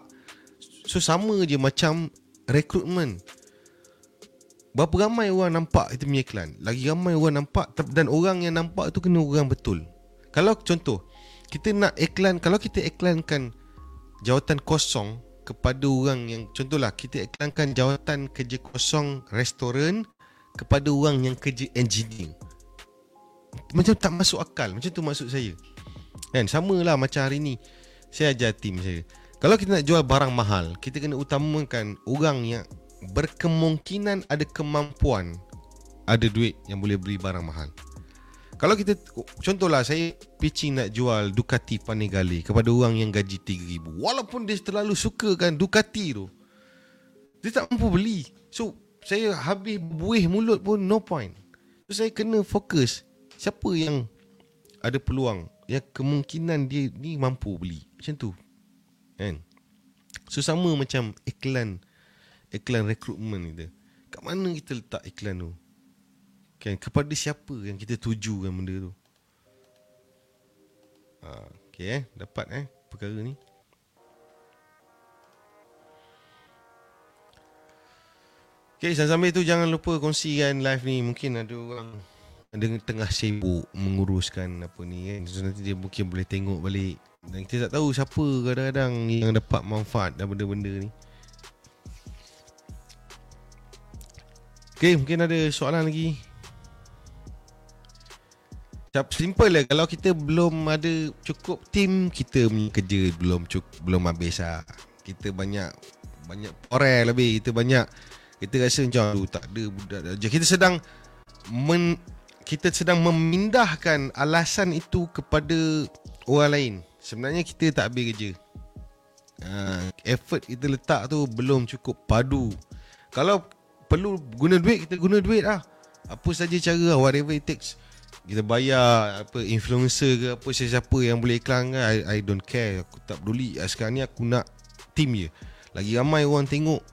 So sama je macam rekrutmen. Berapa ramai orang nampak kita punya iklan, lagi ramai orang nampak. Dan orang yang nampak tu kena orang betul. Kalau contoh kita nak iklan, kalau kita iklankan jawatan kosong kepada orang yang, contohlah kita iklankan jawatan kerja kosong restoran kepada orang yang kerja engineering, macam tak masuk akal. Macam tu maksud saya kan. Sama lah macam hari ni saya ajar tim saya, kalau kita nak jual barang mahal, kita kena utamakan orang yang berkemungkinan ada kemampuan, ada duit yang boleh beli barang mahal. Kalau kita, contohlah saya pitching nak jual Ducati Panigale kepada orang yang gaji tiga ribu, walaupun dia terlalu sukakan Ducati tu, Dia tak mampu beli. So saya habis buih mulut pun no point. So saya kena fokus siapa yang ada peluang, yang kemungkinan dia ni mampu beli. Macam tu kan? So sama macam iklan, iklan rekrutmen kita. Kat mana kita letak iklan tu kan? Kepada siapa yang kita tuju kan benda tu? ha, Okay eh Dapat eh perkara ni. Okay, sambil tu jangan lupa kongsikan live ni. Mungkin ada orang dengan tengah sibuk menguruskan apa ni kan, so nanti dia mungkin boleh tengok balik. Dan kita tak tahu siapa kadang-kadang yang dapat manfaat dari benda-benda ni. Okay, mungkin ada soalan lagi. Simple lah, kalau kita belum ada cukup team, kita punya kerja belum cukup, belum habis lah. Kita banyak Banyak orang lebih, kita banyak, kita rasa macam tak ada budak je. Kita sedang men, kita sedang memindahkan alasan itu kepada orang lain. Sebenarnya kita tak habis kerja. ha, Effort kita letak tu belum cukup padu. Kalau perlu guna duit, kita guna duit lah. Apa saja cara, whatever it takes. Kita bayar apa influencer ke apa, siapa yang boleh iklan kan, I, I don't care. Aku tak peduli. Sekarang ni aku nak team je. Lagi ramai orang tengok,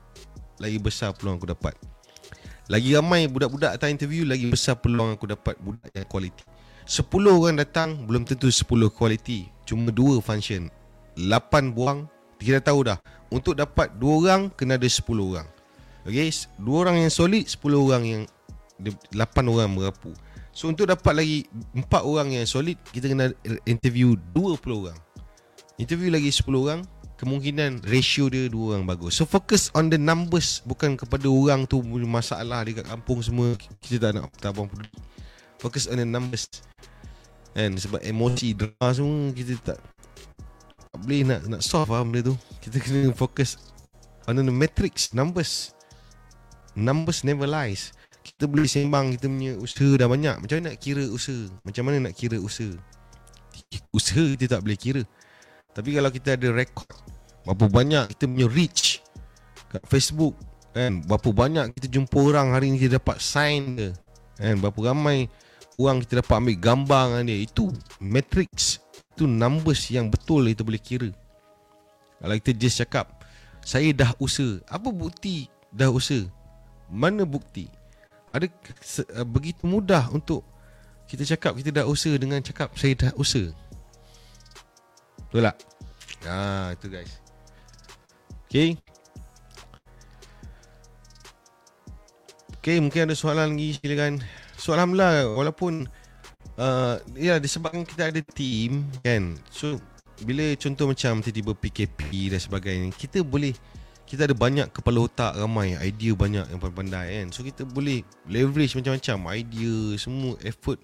lagi besar peluang aku dapat. Lagi ramai budak-budak datang interview, lagi besar peluang aku dapat budak yang kualiti. Sepuluh orang datang, belum tentu sepuluh kualiti. Cuma dua function, lapan buang. Kita tahu dah, untuk dapat dua orang, kena ada sepuluh orang. Okay, dua orang yang solid, sepuluh orang yang, lapan orang merapu. So untuk dapat lagi empat orang yang solid, kita kena interview dua puluh orang. Interview lagi sepuluh orang, kemungkinan ratio dia dua orang bagus. So focus on the numbers, bukan kepada orang tu masalah dekat kampung semua. Kita tak nak, tak abang peduli. Focus on the numbers. And sebab emosi drama semua kita tak, tak boleh nak nak solve lah benda tu. Kita kena focus on the matrix, numbers. Numbers never lies. Kita boleh sembang, kita punya usaha dah banyak. Macam mana nak kira usaha? Macam mana nak kira usaha? Usaha kita tak boleh kira. Tapi kalau kita ada rekod berapa banyak kita punya reach kat Facebook kan, berapa banyak kita jumpa orang hari ni, kita dapat sign dia kan, berapa ramai orang kita dapat ambil gambar dengan dia. Itu matrix, itu numbers yang betul kita boleh kira. Kalau kita just cakap saya dah usaha, apa bukti dah usaha? Mana bukti? Ada begitu mudah untuk kita cakap kita dah usaha dengan cakap saya dah usaha. Betul tak? Haa, itu guys. Okay. Okay, mungkin ada soalan lagi, silakan. So alhamdulillah, walaupun uh, ya, disebabkan kita ada team kan. So bila contoh macam tiba-tiba P K P dan sebagainya, kita boleh, kita ada banyak kepala otak ramai, idea banyak yang pandai kan. So kita boleh leverage macam-macam idea, semua effort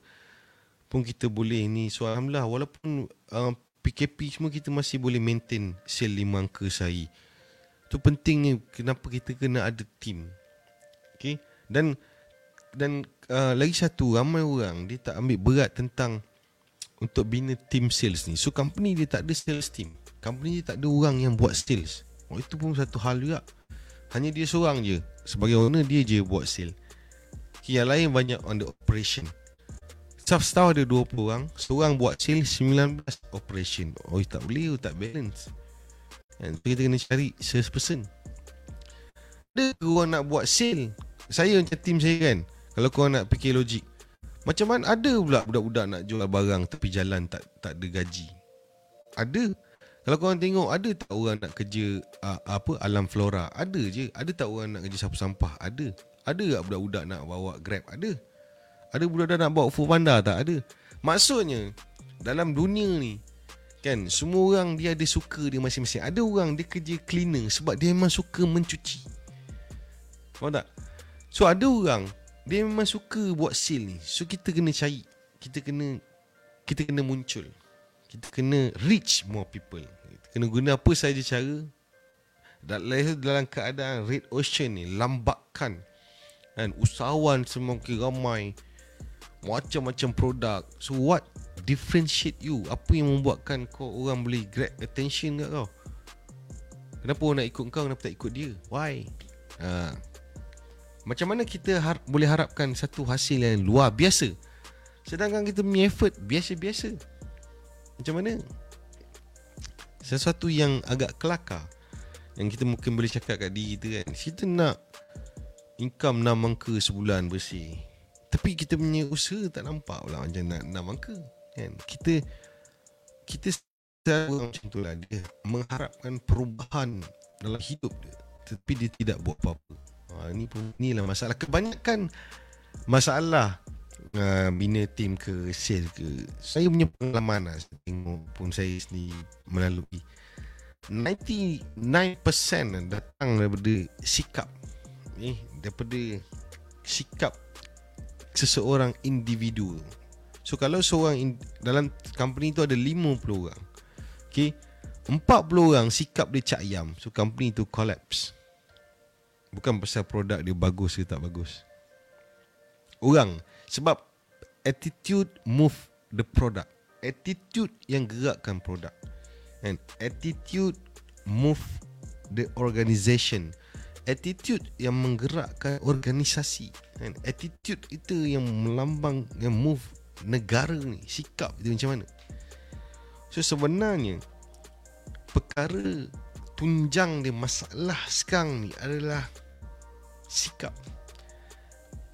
pun kita boleh ni. So alhamdulillah, walaupun uh, P K P semua, kita masih boleh maintain sel lima angka sehari. Itu pentingnya, kenapa kita kena ada team. Okay. Dan dan uh, lagi satu, ramai orang dia tak ambil berat tentang untuk bina team sales ni. So company dia tak ada sales team, company dia tak ada orang yang buat sales. Oh, itu pun satu hal juga. Hanya dia seorang je, sebagai owner dia je buat sales. Okay, yang lain banyak on the operation. Staff-staff ada dua puluh orang, seorang buat sales, sembilan belas operation. Oh, tak boleh, tak balance. Dan kita kena cari sales person. Ada ke orang nak buat sale? Saya macam team saya kan, kalau korang nak fikir logik, macam mana ada pula budak-budak nak jual barang tepi jalan tak tak ada gaji? Ada. Kalau korang tengok, ada tak orang nak kerja uh, apa alam flora? Ada je. Ada tak orang nak kerja sapu sampah? Ada. Ada tak budak-budak nak bawa Grab? Ada. Ada budak dah nak bawa Foodpanda? Tak ada. Maksudnya dalam dunia ni kan, semua orang dia ada suka dia masing-masing. Ada orang dia kerja cleaner sebab dia memang suka mencuci, faham tak? So ada orang dia memang suka buat sale ni. So kita kena cari, Kita kena Kita kena muncul, kita kena reach more people. Kita kena guna apa sahaja cara. Dalam keadaan red ocean ni lambakan kan, usahawan semakin ramai, macam-macam produk. So what differentiate you? Apa yang membuatkan kau orang boleh grab attention kat kau? Kenapa orang nak ikut kau, kenapa tak ikut dia? Why? Ha. Macam mana kita har- boleh harapkan satu hasil yang luar biasa sedangkan kita punya effort biasa-biasa? Macam mana? Sesuatu yang agak kelakar yang kita mungkin boleh cakap kat diri kita kan, kita nak income enam mangka sebulan bersih, tapi kita punya usaha tak nampak pula macam nak enam mangka kan. Kita Kita selalu macam tu lah, dia mengharapkan perubahan dalam hidup dia tapi dia tidak buat apa-apa. Ha, ini pun, inilah masalah kebanyakan masalah uh, bina tim ke sales ke. Saya punya pengalaman lah, saya tengok pun saya sendiri melalui sembilan puluh sembilan peratus datang daripada sikap eh, daripada sikap seseorang individu. So kalau seorang in, dalam company tu ada lima puluh orang, okay, empat puluh orang sikap dia cak yam, so company tu collapse. Bukan pasal produk dia bagus ke tak bagus orang, sebab attitude move the product. Attitude yang gerakkan produk, and attitude move the organisation. Attitude yang menggerakkan organisasi, and attitude itu yang melambang, yang move negara ni. Sikap dia macam mana? So sebenarnya perkara tunjang dia, masalah sekarang ni adalah sikap.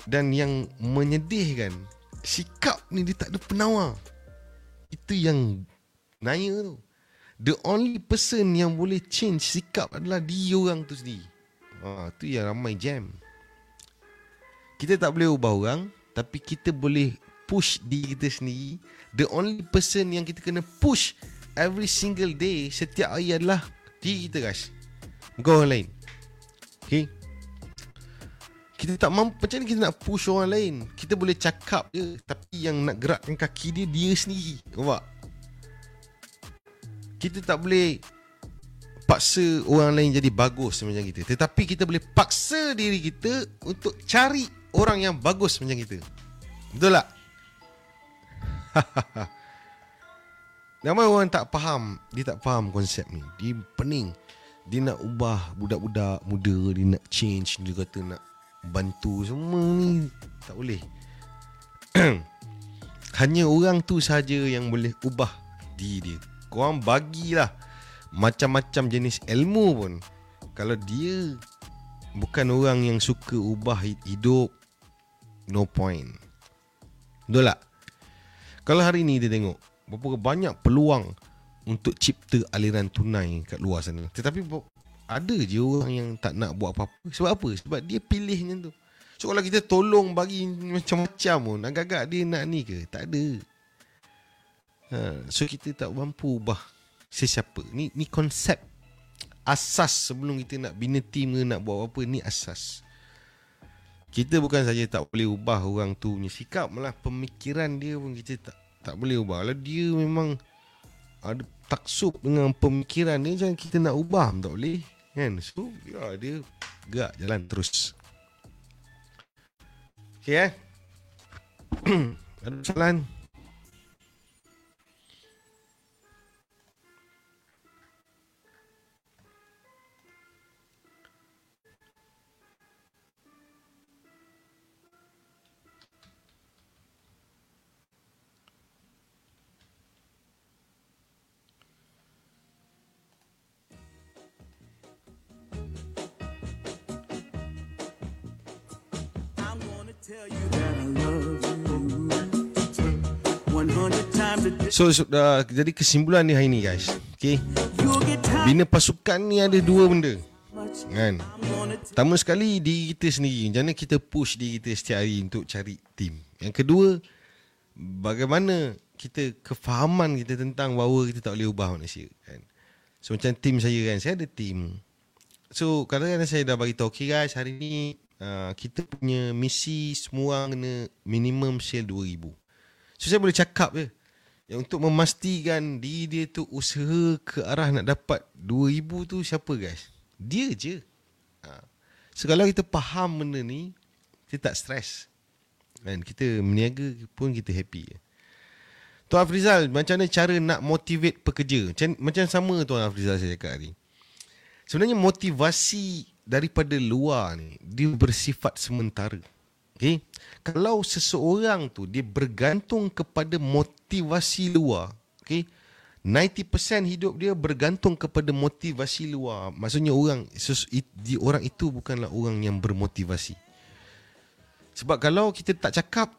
Dan yang menyedihkan, sikap ni dia tak ada penawar. Itu yang naya tu. The only person yang boleh change sikap adalah dia orang tu sendiri. Ha, tu yang ramai jam. Kita tak boleh ubah orang, tapi kita boleh push diri kita sendiri. The only person yang kita kena push every single day, setiap hari adalah diri kita guys, bukan orang lain. Okay, kita tak mampu. Macam mana kita nak push orang lain? Kita boleh cakap je, tapi yang nak gerakkan kaki dia, dia sendiri. Nampak? Kita tak boleh paksa orang lain jadi bagus macam kita, tetapi kita boleh paksa diri kita untuk cari orang yang bagus macam kita. Betul tak? Ramai orang tak faham, dia tak faham konsep ni. Dia pening. Dia nak ubah budak-budak muda, dia nak change, dia kata nak bantu semua ni. Tak boleh. Hanya orang tu sahaja yang boleh ubah diri dia. Korang bagilah macam-macam jenis ilmu pun, kalau dia bukan orang yang suka ubah hidup, no point. Betul tak? Kalau hari ni dia tengok berapa banyak peluang untuk cipta aliran tunai kat luar sana, tetapi ada je orang yang tak nak buat apa-apa. Sebab apa? Sebab dia pilih macam tu. So kalau kita tolong bagi macam-macam pun, agak-agak dia nak ni ke? Tak ada. Ha, so kita tak mampu ubah sesiapa. Ni ni konsep asas sebelum kita nak bina team ke nak buat apa-apa. Ni asas. Kita bukan saja tak boleh ubah orang tu punya sikap, malah pemikiran dia pun kita tak tak boleh ubah. Kalau dia memang ada taksub dengan pemikiran dia, jangan kita nak ubah tak boleh kan. So ya, dia gerak jalan terus. Okay eh ada soalan? So, so uh, jadi kesimpulan ni hari ni guys, okay, bina pasukan ni ada dua benda kan. Pertama sekali diri kita sendiri, macam mana kita push diri kita setiap hari untuk cari team. Yang kedua, bagaimana kita kefahaman kita tentang bahawa kita tak boleh ubah manusia kan. So macam team saya kan, saya ada team. So kadang-kadang saya dah bagi tahu, okay guys, hari ni Uh, kita punya misi semua kena minimum sale dua ribu. So saya boleh cakap je yang untuk memastikan diri dia tu usaha ke arah nak dapat dua ribu tu siapa guys? Dia je. uh. So kalau kita faham benda ni, kita tak stres dan kita meniaga pun kita happy je. Tuan Afrizal, macam mana cara nak motivate pekerja? Macam, macam sama Tuan Afrizal saya cakap tadi. Sebenarnya motivasi daripada luar ni, dia bersifat sementara. Okay? Kalau seseorang tu dia bergantung kepada motivasi luar, okay? sembilan puluh peratus hidup dia bergantung kepada motivasi luar. Maksudnya orang orang itu bukanlah orang yang bermotivasi. Sebab kalau kita tak cakap,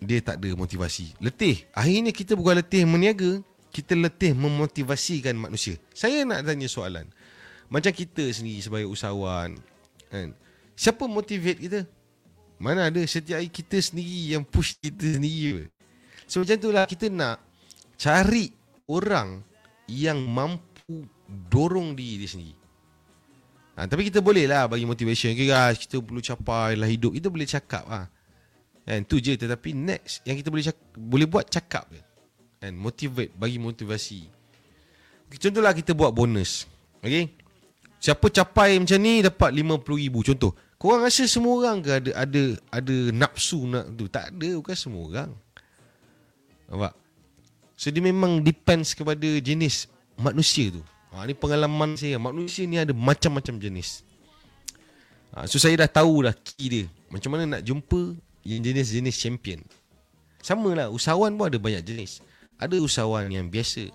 dia tak ada motivasi. Letih. Akhirnya kita bukan letih meniaga, kita letih memotivasikan manusia. Saya nak tanya soalan. Macam kita sendiri sebagai usahawan, kan? Siapa motivate kita? Mana ada, setiap hari kita sendiri yang push kita sendiri. So macam itulah kita nak cari orang yang mampu dorong diri dia sendiri. Ha, tapi kita boleh lah bagi motivation. Okay guys, kita perlu capai lah hidup. Kita boleh cakap lah. And tu je. Tetapi next yang kita boleh cakap, boleh buat cakap je. And motivate, bagi motivasi. Okay, contohlah kita buat bonus. Okay. Siapa capai macam ni dapat lima puluh ribu contoh. Korang rasa semua orang ke ada ada ada nafsu nak tu? Tak ada, bukan semua orang. Nampak? So dia memang depends kepada jenis manusia tu. Ha, ni pengalaman saya. Manusia ni ada macam-macam jenis. Ha, so saya dah tahu dah key dia. Macam mana nak jumpa yang jenis-jenis champion. Sama lah, usahawan pun ada banyak jenis. Ada usahawan yang biasa,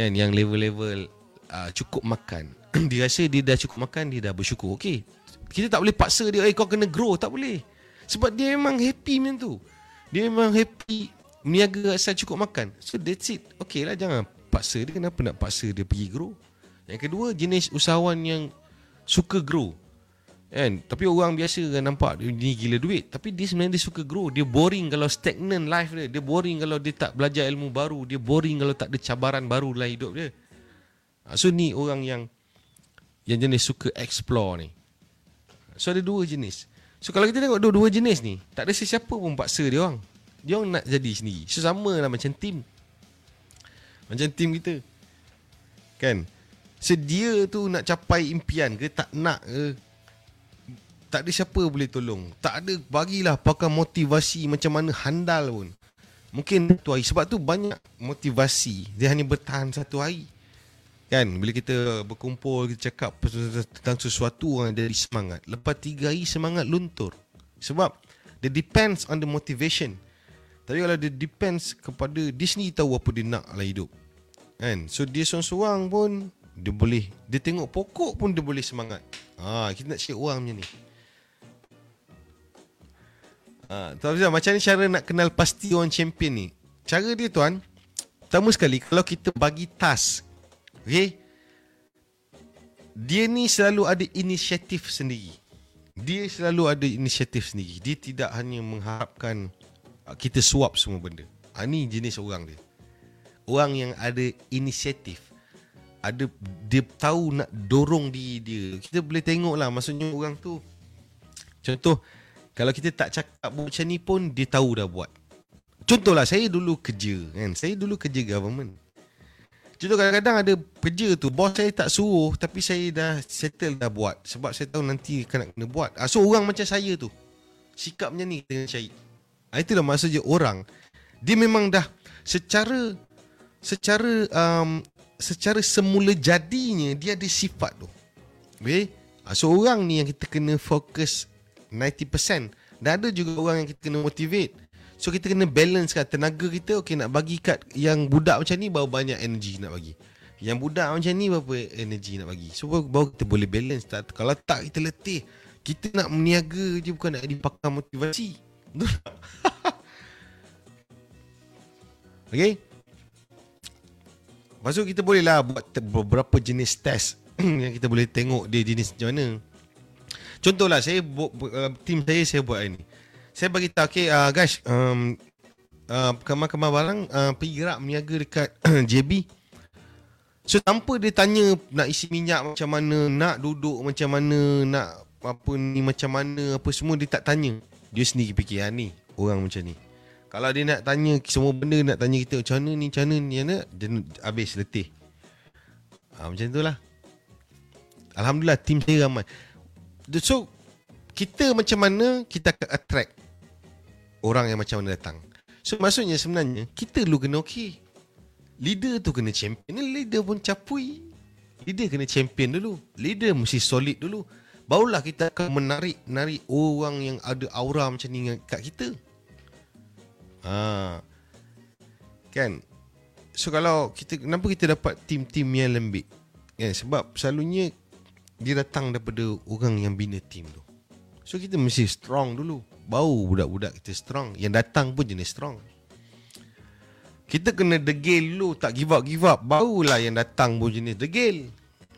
yang, yang level-level uh, cukup makan. Dia rasa dia dah cukup makan, dia dah bersyukur. Okay, kita tak boleh paksa dia, eh hey, kau kena grow. Tak boleh. Sebab dia memang happy macam tu. Dia memang happy meniaga asal cukup makan. So that's it. Okay lah, jangan paksa dia. Kenapa nak paksa dia pergi grow? Yang kedua, jenis usahawan yang suka grow, kan? Tapi orang biasa kan nampak dia ni gila duit, tapi dia sebenarnya dia suka grow. Dia boring kalau stagnant life dia. Dia boring kalau dia tak belajar ilmu baru. Dia boring kalau tak ada cabaran baru dalam hidup dia. So ni orang yang yang jenis suka explore ni. So ada dua jenis. So kalau kita tengok dua-dua jenis ni, tak ada sesiapa pun paksa dia orang. Dia orang nak jadi sendiri. So sama lah macam tim, macam tim kita, kan? So dia tu nak capai impian ke tak nak ke, tak ada siapa boleh tolong. Tak ada bagilah pakar motivasi macam mana handal pun. Mungkin tu hari. Sebab tu banyak motivasi dia hanya bertahan satu hari, kan? Bila kita berkumpul, kita cakap tentang sesuatu, orang dari semangat. Lepas tiga hari semangat luntur. Sebab dia depends on the motivation. Tapi kalau dia depends kepada dia sendiri, tahu apa dia nak dalam hidup, kan? So dia seorang-seorang pun dia boleh. Dia tengok pokok pun dia boleh semangat. Ha, kita nak cari orang macam ni. Ha, Tuan Afrizal, macam ni cara nak kenal pasti orang champion ni? Cara dia, Tuan, pertama sekali, kalau kita bagi task, okay, dia ni selalu ada inisiatif sendiri. Dia selalu ada inisiatif sendiri. Dia tidak hanya mengharapkan kita suap semua benda. Ha, ni jenis orang dia. Orang yang ada inisiatif, ada, dia tahu nak dorong diri dia. Kita boleh tengok lah. Maksudnya orang tu, contoh, kalau kita tak cakap macam ni pun, dia tahu dah buat. Contohlah, saya dulu kerja, kan? Saya dulu kerja government. Contoh kadang-kadang ada kerja tu, bos saya tak suruh, tapi saya dah settle dah buat. Sebab saya tahu nanti kena kena buat. So orang macam saya tu, sikap macam ni kita cari. Itulah maksudnya orang. Dia memang dah secara secara um, secara semula jadinya dia ada sifat tu. Okay? So orang ni yang kita kena fokus sembilan puluh peratus. Dan ada juga orang yang kita kena motivate. So kita kena balance kan tenaga kita. Okay, nak bagi kat yang budak macam ni, baru banyak energi nak bagi. Yang budak macam ni, berapa energi nak bagi. So baru kita boleh balance. Tak, kalau tak kita letih. Kita nak meniaga je, bukan nak dipakar motivasi. Okay. Lepas tu kita boleh lah buat beberapa jenis test yang kita boleh tengok dia jenis macam mana. Contohlah, saya buat, uh, team saya, saya buat ini. Saya bagi tahu, okay uh, guys, um, uh, kamar-kamar barang uh, pergi gerak meniaga dekat J B. So tanpa dia tanya nak isi minyak macam mana, nak duduk macam mana, nak apa ni macam mana, apa semua dia tak tanya. Dia sendiri fikir, ha, ni orang macam ni. Kalau dia nak tanya semua benda, nak tanya kita macam mana ni, macam mana ni, nak, dia habis letih. Ha, macam tu lah. Alhamdulillah, tim saya ramai. So, kita macam mana kita akan attract orang yang macam mana datang. So, maksudnya sebenarnya, kita dulu kena okey. Leader tu kena champion. Leader pun capui. leader kena champion dulu. Leader mesti solid dulu. Barulah kita akan menarik-narik orang yang ada aura macam ni kat kita. Ha. Kan? So kalau kita, kenapa kita dapat tim-tim yang lembik? Kan? Sebab selalunya dia datang daripada orang yang bina tim tu. So kita mesti strong dulu. Baru budak-budak kita strong. Yang datang pun jenis strong. Kita kena degil dulu. Tak give up, give up. Barulah yang datang pun jenis degil.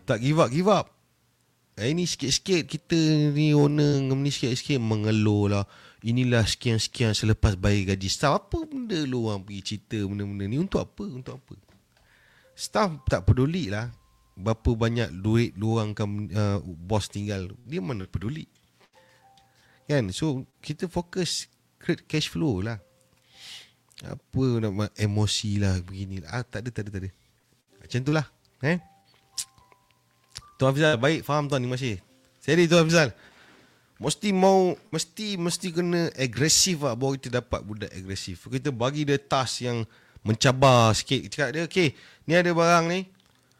Tak give up, give up. Eh, ini sikit-sikit kita ni owner ni sikit-sikit mengeluh lah. Inilah sekian-sekian selepas bayar gaji staff. Apa benda lu orang pergi cerita benda-benda ni? Untuk apa? Untuk apa? Staff tak peduli lah berapa banyak duit lu orang kan, uh, bos tinggal. Dia mana peduli. Kan? So kita fokus create cash flow lah. Apa nak emosi lah begini lah. Ah, tak ada, tak ada, tak ada. Macam tu lah. Eh? Tuan Hafizal, baik faham Tuan ni masih. Seri Tuan Hafizal. Mesti mau mesti mesti kena agresif lah baru kita dapat budak agresif. Kita bagi dia task yang mencabar sikit. Cakap dia, okey, ni ada barang ni.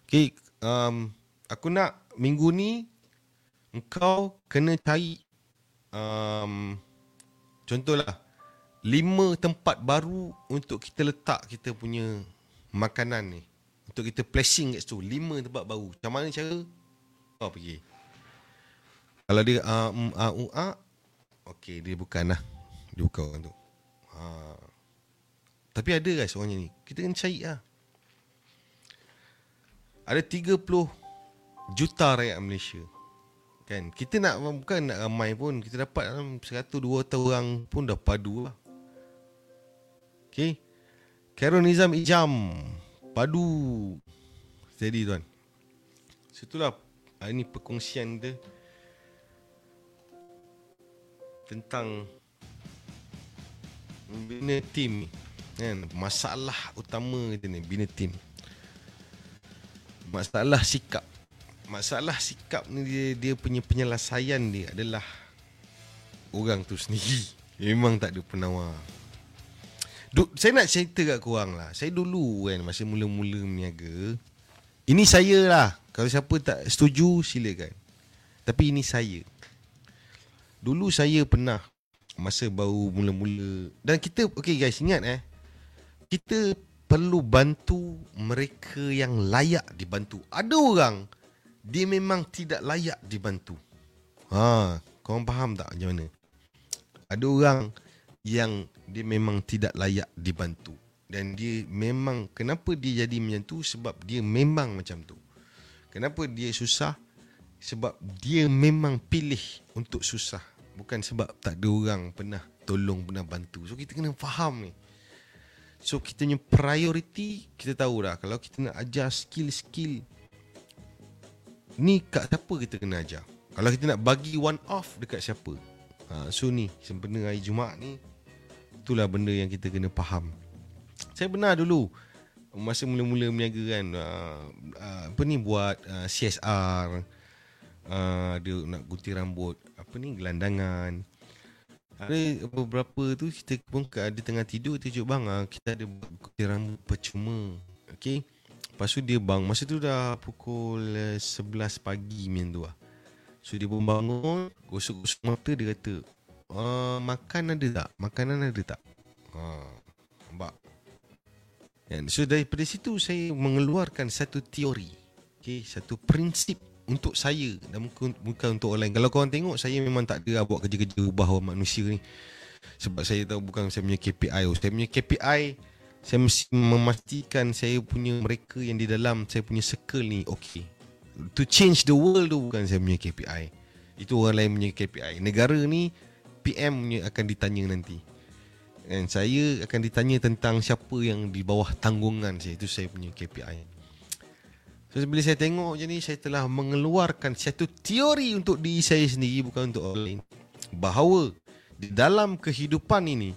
Okey, um, aku nak minggu ni engkau kena cari um, contohlah lima tempat baru untuk kita letak kita punya makanan ni. Untuk kita placing kat situ, lima tempat baru. Macam mana cara? Kau pergi. Kalau dia uh, um, uh, uh, uh, okey, dia bukan lah. Dia bukan orang tu. Ha. Tapi ada guys orangnya ni. Kita kena cari lah. Ada tiga puluh juta rakyat Malaysia. Kan? Kita nak, bukan nak ramai pun. Kita dapat dalam seratus dua ratus orang pun dah padu lah. Okey. Karunizam Ijam. Padu. Steady tuan. Situlah ini perkongsian dia tentang membina tim ni. Kan? Masalah utama kita ni bina tim. Masalah sikap. Masalah sikap ni dia, dia punya penyelesaian dia adalah orang tu sendiri. Memang tak ada penawar. Du, saya nak cerita kat korang lah. Saya dulu kan masa mula-mula meniaga. Ini saya lah. Kalau siapa tak setuju silakan. Tapi ini saya. Dulu saya pernah masa baru mula-mula. Dan kita, okay guys, ingat eh. Kita perlu bantu mereka yang layak dibantu. Ada orang, dia memang tidak layak dibantu. Ha, korang faham tak macam mana? Ada orang yang dia memang tidak layak dibantu. Dan dia memang, kenapa dia jadi macam tu? Sebab dia memang macam tu. Kenapa dia susah? Sebab dia memang pilih untuk susah. Bukan sebab tak ada orang pernah tolong, pernah bantu. So, kita kena faham ni. So, kita punya priority, kita tahu dah. Kalau kita nak ajar skill-skill, ni kat siapa kita kena ajar? Kalau kita nak bagi one off, dekat siapa? Ha, so, ni, sempena hari Jumaat ni, itulah benda yang kita kena faham. Saya benar dulu, masa mula-mula meniaga kan, uh, uh, apa ni buat uh, C S R, uh, dia nak gunting rambut, apa ni, gelandangan. Ada beberapa tu kita pun ada tengah tidur, terjuk bang, uh, kita ada gunting rambut percuma. Okay. Lepas tu dia bang, masa tu dah pukul sebelas pagi macam tu lah. So dia pun bangun, gosok-gosok mata, dia kata, uh, makan ada tak? Makanan ada tak? Ha, nampak? And so daripada situ saya mengeluarkan satu teori, okay, satu prinsip untuk saya dan bukan untuk orang lain. Kalau korang tengok, saya memang tak ada buat kerja-kerja ubah orang manusia ni. Sebab saya tahu bukan saya punya K P I. Saya punya K P I, saya mesti memastikan saya punya mereka yang di dalam saya punya circle ni okay. To change the world tu bukan saya punya K P I. Itu orang lain punya K P I. Negara ni P M punya akan ditanya nanti. Dan saya akan ditanya tentang siapa yang di bawah tanggungan saya. Itu saya punya K P I. So bila saya tengok macam ni, saya telah mengeluarkan satu teori untuk diri saya sendiri, bukan untuk orang lain, bahawa di dalam kehidupan ini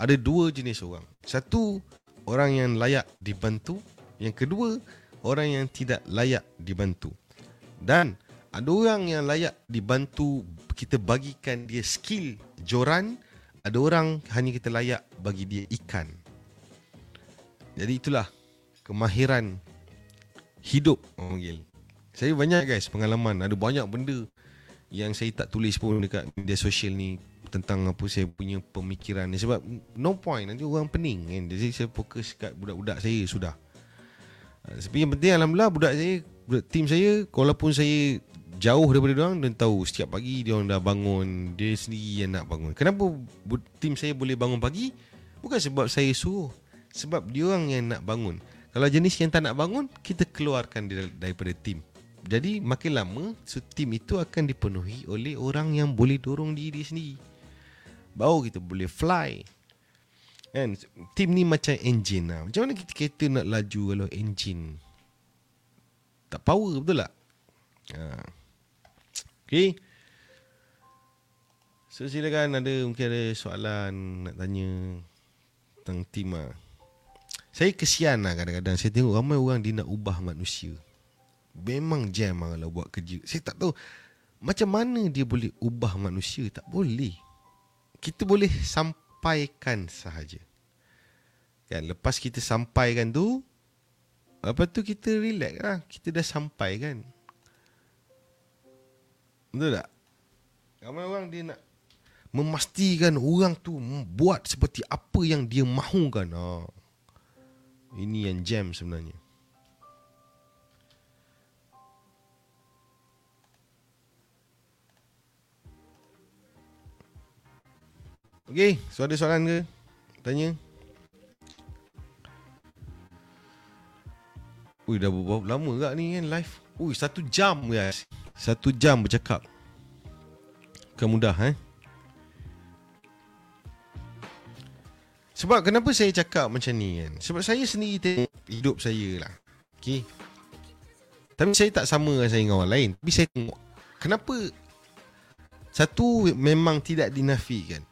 ada dua jenis orang. Satu, orang yang layak dibantu. Yang kedua, orang yang tidak layak dibantu. Dan ada orang yang layak dibantu, kita bagikan dia skill joran. Ada orang hanya kita layak bagi dia ikan. Jadi itulah kemahiran hidup orang panggil. Saya banyak guys pengalaman, ada banyak benda yang saya tak tulis pun dekat media sosial ni tentang apa saya punya pemikiran ni, sebab no point, nanti orang pening kan. Jadi saya fokus kat budak-budak saya sudah. Tapi yang penting alhamdulillah budak saya, budak tim saya, walaupun saya jauh daripada diorang, dia tahu setiap pagi diorang dah bangun, dia sendiri yang nak bangun. Kenapa tim saya boleh bangun pagi? Bukan sebab saya suruh, sebab diorang yang nak bangun. Kalau jenis yang tak nak bangun, kita keluarkan dia daripada tim. Jadi makin lama so, team itu akan dipenuhi oleh orang yang boleh dorong diri sendiri. Baru kita boleh fly. And team ni macam enjin lah. Macam mana kita kereta nak laju kalau enjin tak power, betul tak? Ha. Okay. So silakan, ada mungkin ada soalan nak tanya tentang team lah. Saya kesian lah kadang-kadang. Saya tengok ramai orang dia nak ubah manusia. Memang jam lah kalau buat kerja. Saya tak tahu macam mana dia boleh ubah manusia. Tak boleh. Kita boleh sampaikan sahaja kan. Lepas kita sampaikan tu, lepas tu kita relax lah. Kita dah sampaikan, betul tak? Ramai orang dia nak memastikan orang tu buat seperti apa yang dia mahukan. ha. Ini yang jam sebenarnya. Okey, so ada soalan ke? Tanya. Ui, dah berapa lama tak ni kan live? Ui, satu jam guys. Satu jam bercakap. Bukan mudah eh. Sebab kenapa saya cakap macam ni kan? Sebab saya sendiri tengok hidup saya lah. Okey. Tapi saya tak samakan saya dengan orang lain. Tapi saya tengok kenapa satu memang tidak dinafikan.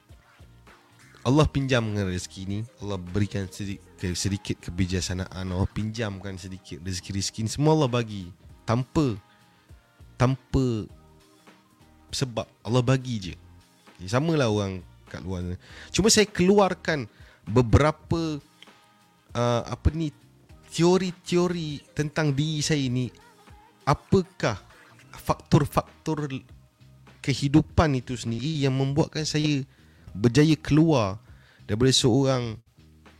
Allah pinjamkan rezeki ni, Allah berikan sedikit, sedikit kebijaksanaan, Allah pinjamkan sedikit rezeki-rezeki ni, semua Allah bagi tanpa tanpa sebab, Allah bagi je. Okay, samalah orang kat luar sana. Cuma saya keluarkan beberapa uh, apa ni teori-teori tentang diri saya ni, apakah faktor-faktor kehidupan itu sendiri yang membuatkan saya berjaya keluar daripada seorang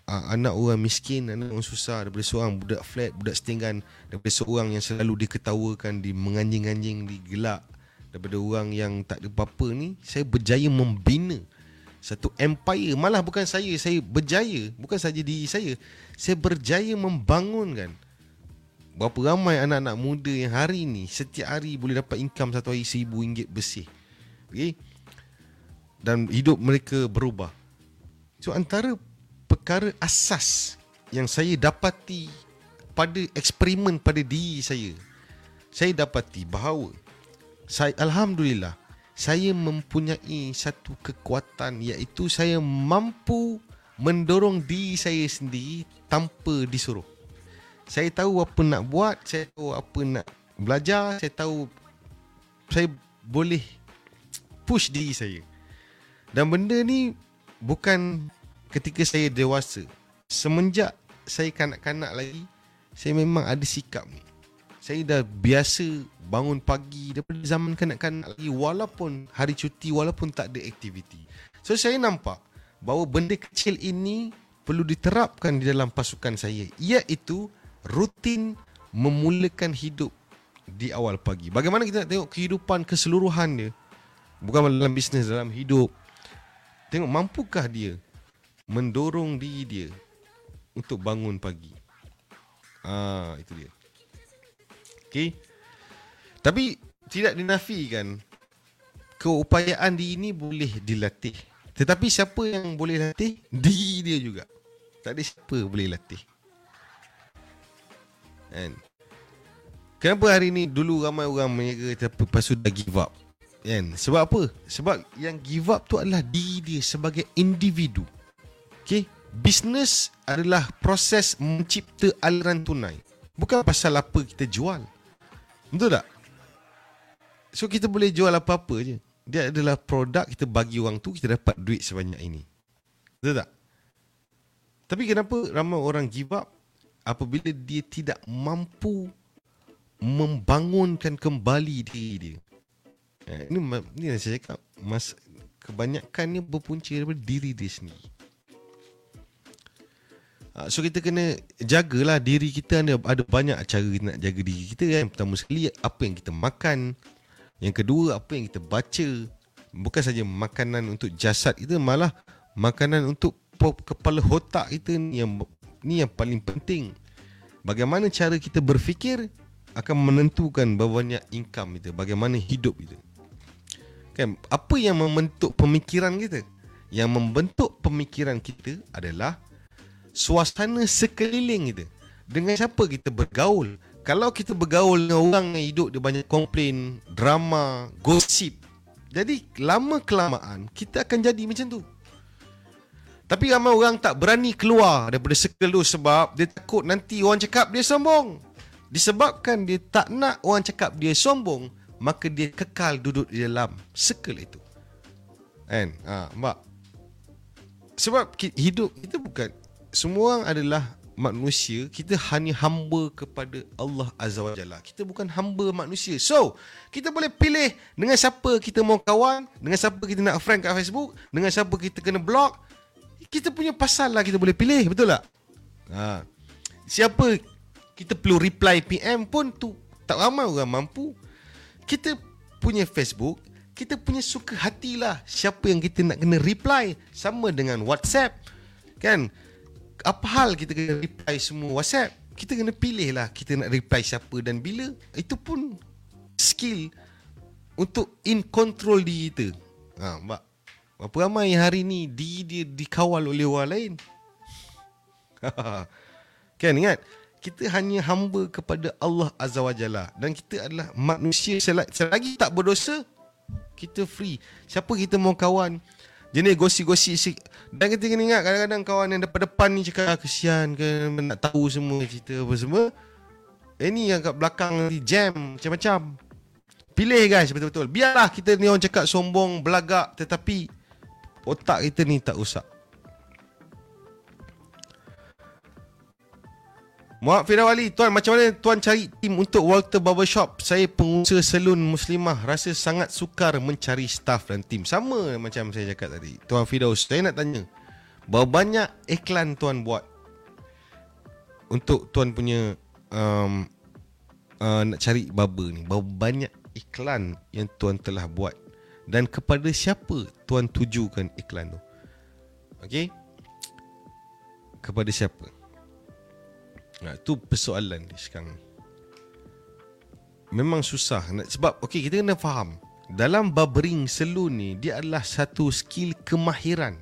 uh, anak orang miskin, anak orang susah, daripada seorang budak flat, budak setinggan, daripada seorang yang selalu diketawakan, di menganjing-anjing, digelak, daripada orang yang tak ada apa-apa ni. Saya berjaya membina satu empire. Malah bukan saya, saya berjaya, bukan saja diri saya, saya berjaya membangunkan berapa ramai anak-anak muda yang hari ni setiap hari boleh dapat income satu hari seribu ringgit bersih. Okay, dan hidup mereka berubah. So antara perkara asas yang saya dapati pada eksperimen pada diri saya, saya dapati bahawa saya, alhamdulillah, saya mempunyai satu kekuatan, iaitu saya mampu mendorong diri saya sendiri tanpa disuruh. Saya tahu apa nak buat, saya tahu apa nak belajar, saya tahu saya boleh push diri saya. Dan benda ni bukan ketika saya dewasa. Semenjak saya kanak-kanak lagi, saya memang ada sikap ni. Saya dah biasa bangun pagi daripada zaman kanak-kanak lagi, walaupun hari cuti, walaupun tak ada aktiviti. So saya nampak bahawa benda kecil ini perlu diterapkan di dalam pasukan saya, iaitu rutin memulakan hidup di awal pagi. Bagaimana kita nak tengok kehidupan keseluruhan dia, bukan dalam bisnes, dalam hidup. Tengok mampukah dia mendorong diri dia untuk bangun pagi. Ah, itu dia. Okey. Tapi tidak dinafikan keupayaan diri ni boleh dilatih. Tetapi siapa yang boleh latih? Diri dia juga. Tak ada siapa boleh latih. Kan? Kenapa hari ni dulu ramai orang meniaga tapi lepas tu dah give up? Kan? Sebab apa? Sebab yang give up tu adalah diri dia sebagai individu. Okay? Bisnes adalah proses mencipta aliran tunai, bukan pasal apa kita jual. Betul tak? So kita boleh jual apa-apa je. Dia adalah produk, kita bagi orang tu, kita dapat duit sebanyak ini. Betul tak? Tapi kenapa ramai orang give up apabila dia tidak mampu membangunkan kembali diri dia. Ini, ini saya cakap mas, kebanyakannya berpunca daripada diri dia sendiri. So kita kena jagalah diri kita. Ada, ada banyak cara nak jaga diri kita kan. Pertama sekali, apa yang kita makan. Yang kedua, apa yang kita baca. Bukan saja makanan untuk jasad kita, malah makanan untuk kepala otak kita ni yang, ni yang paling penting. Bagaimana cara kita berfikir akan menentukan berapa banyak income kita, bagaimana hidup kita. Kan, apa yang membentuk pemikiran kita? Yang membentuk pemikiran kita adalah suasana sekeliling kita. Dengan siapa kita bergaul? Kalau kita bergaul dengan orang yang hidup dia banyak komplain, drama, gosip, jadi lama-kelamaan kita akan jadi macam tu. Tapi ramai orang tak berani keluar daripada circle tu sebab dia takut nanti orang cakap dia sombong. Disebabkan dia tak nak orang cakap dia sombong, maka dia kekal duduk di dalam circle itu. Kan? Ha, nampak? Sebab hidup kita bukan, semua orang adalah manusia. Kita hanya hamba kepada Allah Azza wa Jalla. Kita bukan hamba manusia. So, kita boleh pilih dengan siapa kita mau kawan, dengan siapa kita nak friend kat Facebook, dengan siapa kita kena block. Kita punya pasal lah kita boleh pilih. Betul tak? Ha. Siapa kita perlu reply P M pun tu tak ramai orang mampu. Kita punya Facebook, kita punya suka hatilah siapa yang kita nak kena reply. Sama dengan WhatsApp, kan? Apa hal kita kena reply semua WhatsApp? Kita kena pilih lah kita nak reply siapa dan bila. Itu pun skill untuk in control diri kita. Ha, mbak, berapa ramai hari ni diri dia dikawal oleh orang lain. Kan, ingat? Kita hanya hamba kepada Allah Azza wa Jalla. Dan kita adalah manusia. Selagi tak berdosa, kita free. Siapa kita mau kawan, jenis gosip-gosip. Dan kita kena ingat, kadang-kadang kawan yang depan-depan ni cakap, ah, kesian ke, nak tahu semua cerita apa semua. Eh, ni yang kat belakang ni jam, macam-macam. Pilih guys, betul-betul. Biarlah kita ni orang cakap sombong, belagak, tetapi otak kita ni tak rosak. Muhammad Firdaus Ali, Tuan, macam mana Tuan cari tim untuk Walter Bubble Shop? Saya pengusaha salon muslimah, rasa sangat sukar mencari staff dan tim. Sama macam saya cakap tadi. Tuan Firdaus, saya nak tanya, berapa banyak iklan Tuan buat untuk Tuan punya um, uh, nak cari barber ni? Berapa banyak iklan yang Tuan telah buat? Dan kepada siapa Tuan tujukan iklan tu? Okey? Kepada siapa? Nah, tu persoalan ni sekarang. Memang susah nak, sebab okey, kita kena faham dalam barbering salon ni dia adalah satu skill kemahiran.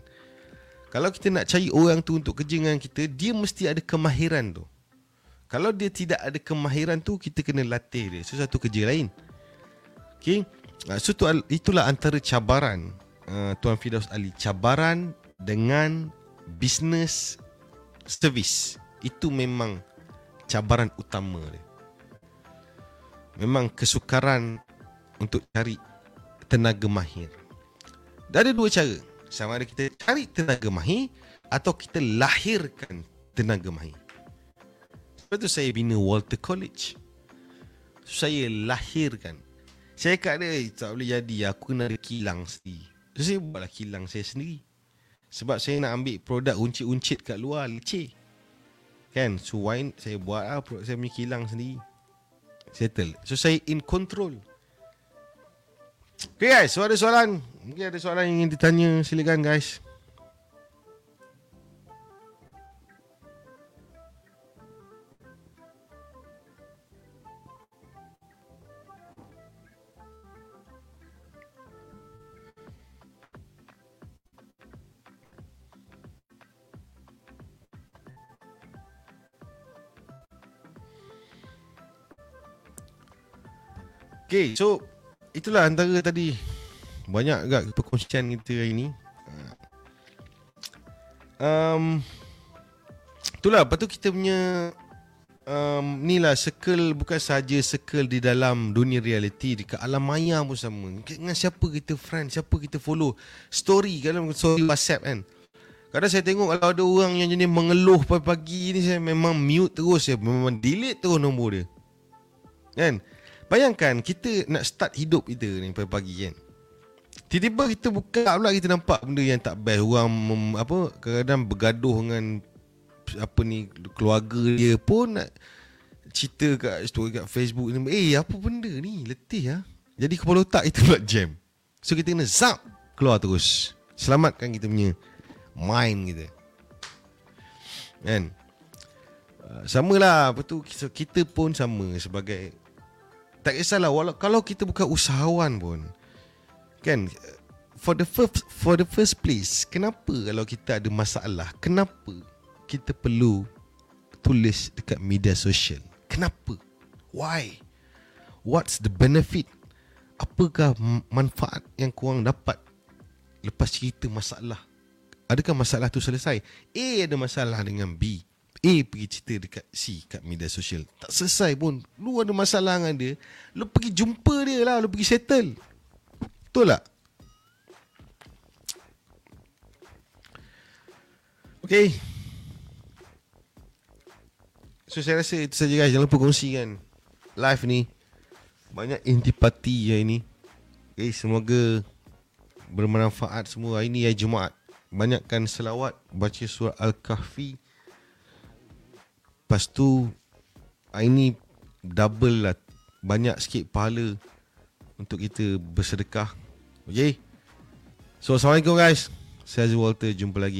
Kalau kita nak cari orang tu untuk kerja dengan kita, dia mesti ada kemahiran tu. Kalau dia tidak ada kemahiran tu, kita kena latih dia. So satu kerja lain. Okey. Nah, so tu, itulah antara cabaran uh, Tuan Firdaus Ali, cabaran dengan bisnes servis. Itu memang cabaran utama dia. Memang kesukaran untuk cari tenaga mahir. Dan ada dua cara. Sama ada kita cari tenaga mahir atau kita lahirkan tenaga mahir. Sebab tu saya bina Walter College. So, saya lahirkan. Saya kat dia, tak boleh jadi, aku kena ada kilang sendiri. So, saya buatlah kilang saya sendiri. Sebab saya nak ambil produk uncit-uncit kat luar, leceh. Kan, so wine saya buat lah, produk saya punya kilang sendiri. Settle. So saya in control. Okay guys, so ada soalan. Mungkin ada soalan yang ingin ditanya, silakan guys. Okay, so itulah antara tadi banyak agak perkongsian kita hari ni. Um, itulah, lepas tu kita punya um, ni lah circle, bukan sahaja circle di dalam dunia reality, dekat alam maya pun sama. Dengan siapa kita friend, siapa kita follow. Story, kadang story WhatsApp kan. Kadang saya tengok kalau ada orang yang jenis mengeluh pagi-pagi ni, saya memang mute terus, saya memang delete terus nombor dia. Kan? Bayangkan kita nak start hidup kita ni pagi-pagi kan. Tiba-tiba kita buka pula kita nampak benda yang tak best. Orang mem, apa kadang-kadang bergaduh dengan apa ni keluarga dia pun nak cerita kat story kat Facebook ni. Eh apa benda ni? Letih ah. Jadi kepala otak kita pula jam. So kita kena zap keluar terus. Selamatkan kita punya mind kita. Kan? Sama lah. Lepas tu kita pun sama sebagai, tak kisahlah walau, kalau kita bukan usahawan pun kan, for the first for the first place, kenapa kalau kita ada masalah, kenapa kita perlu tulis dekat media sosial? Kenapa? Why? What's the benefit? Apakah manfaat yang korang dapat lepas cerita masalah? Adakah masalah tu selesai? A ada masalah dengan B, A pergi cerita dekat C kat media sosial. Tak selesai pun. Lu ada masalah dengan dia, lu pergi jumpa dia lah, lu pergi settle. Betul tak? Okay. So saya rasa itu saja guys. Jangan lupa kongsikan live ni. Banyak intipati hari ni. Okay, semoga bermanfaat semua. Hari ni hari Jumaat. Banyakkan selawat, baca surah Al-Kahfi. Lepas tu hari ni double lah, banyak sikit pahala untuk kita bersedekah. Okay. So assalamualaikum guys. Saya Azri Walter, jumpa lagi.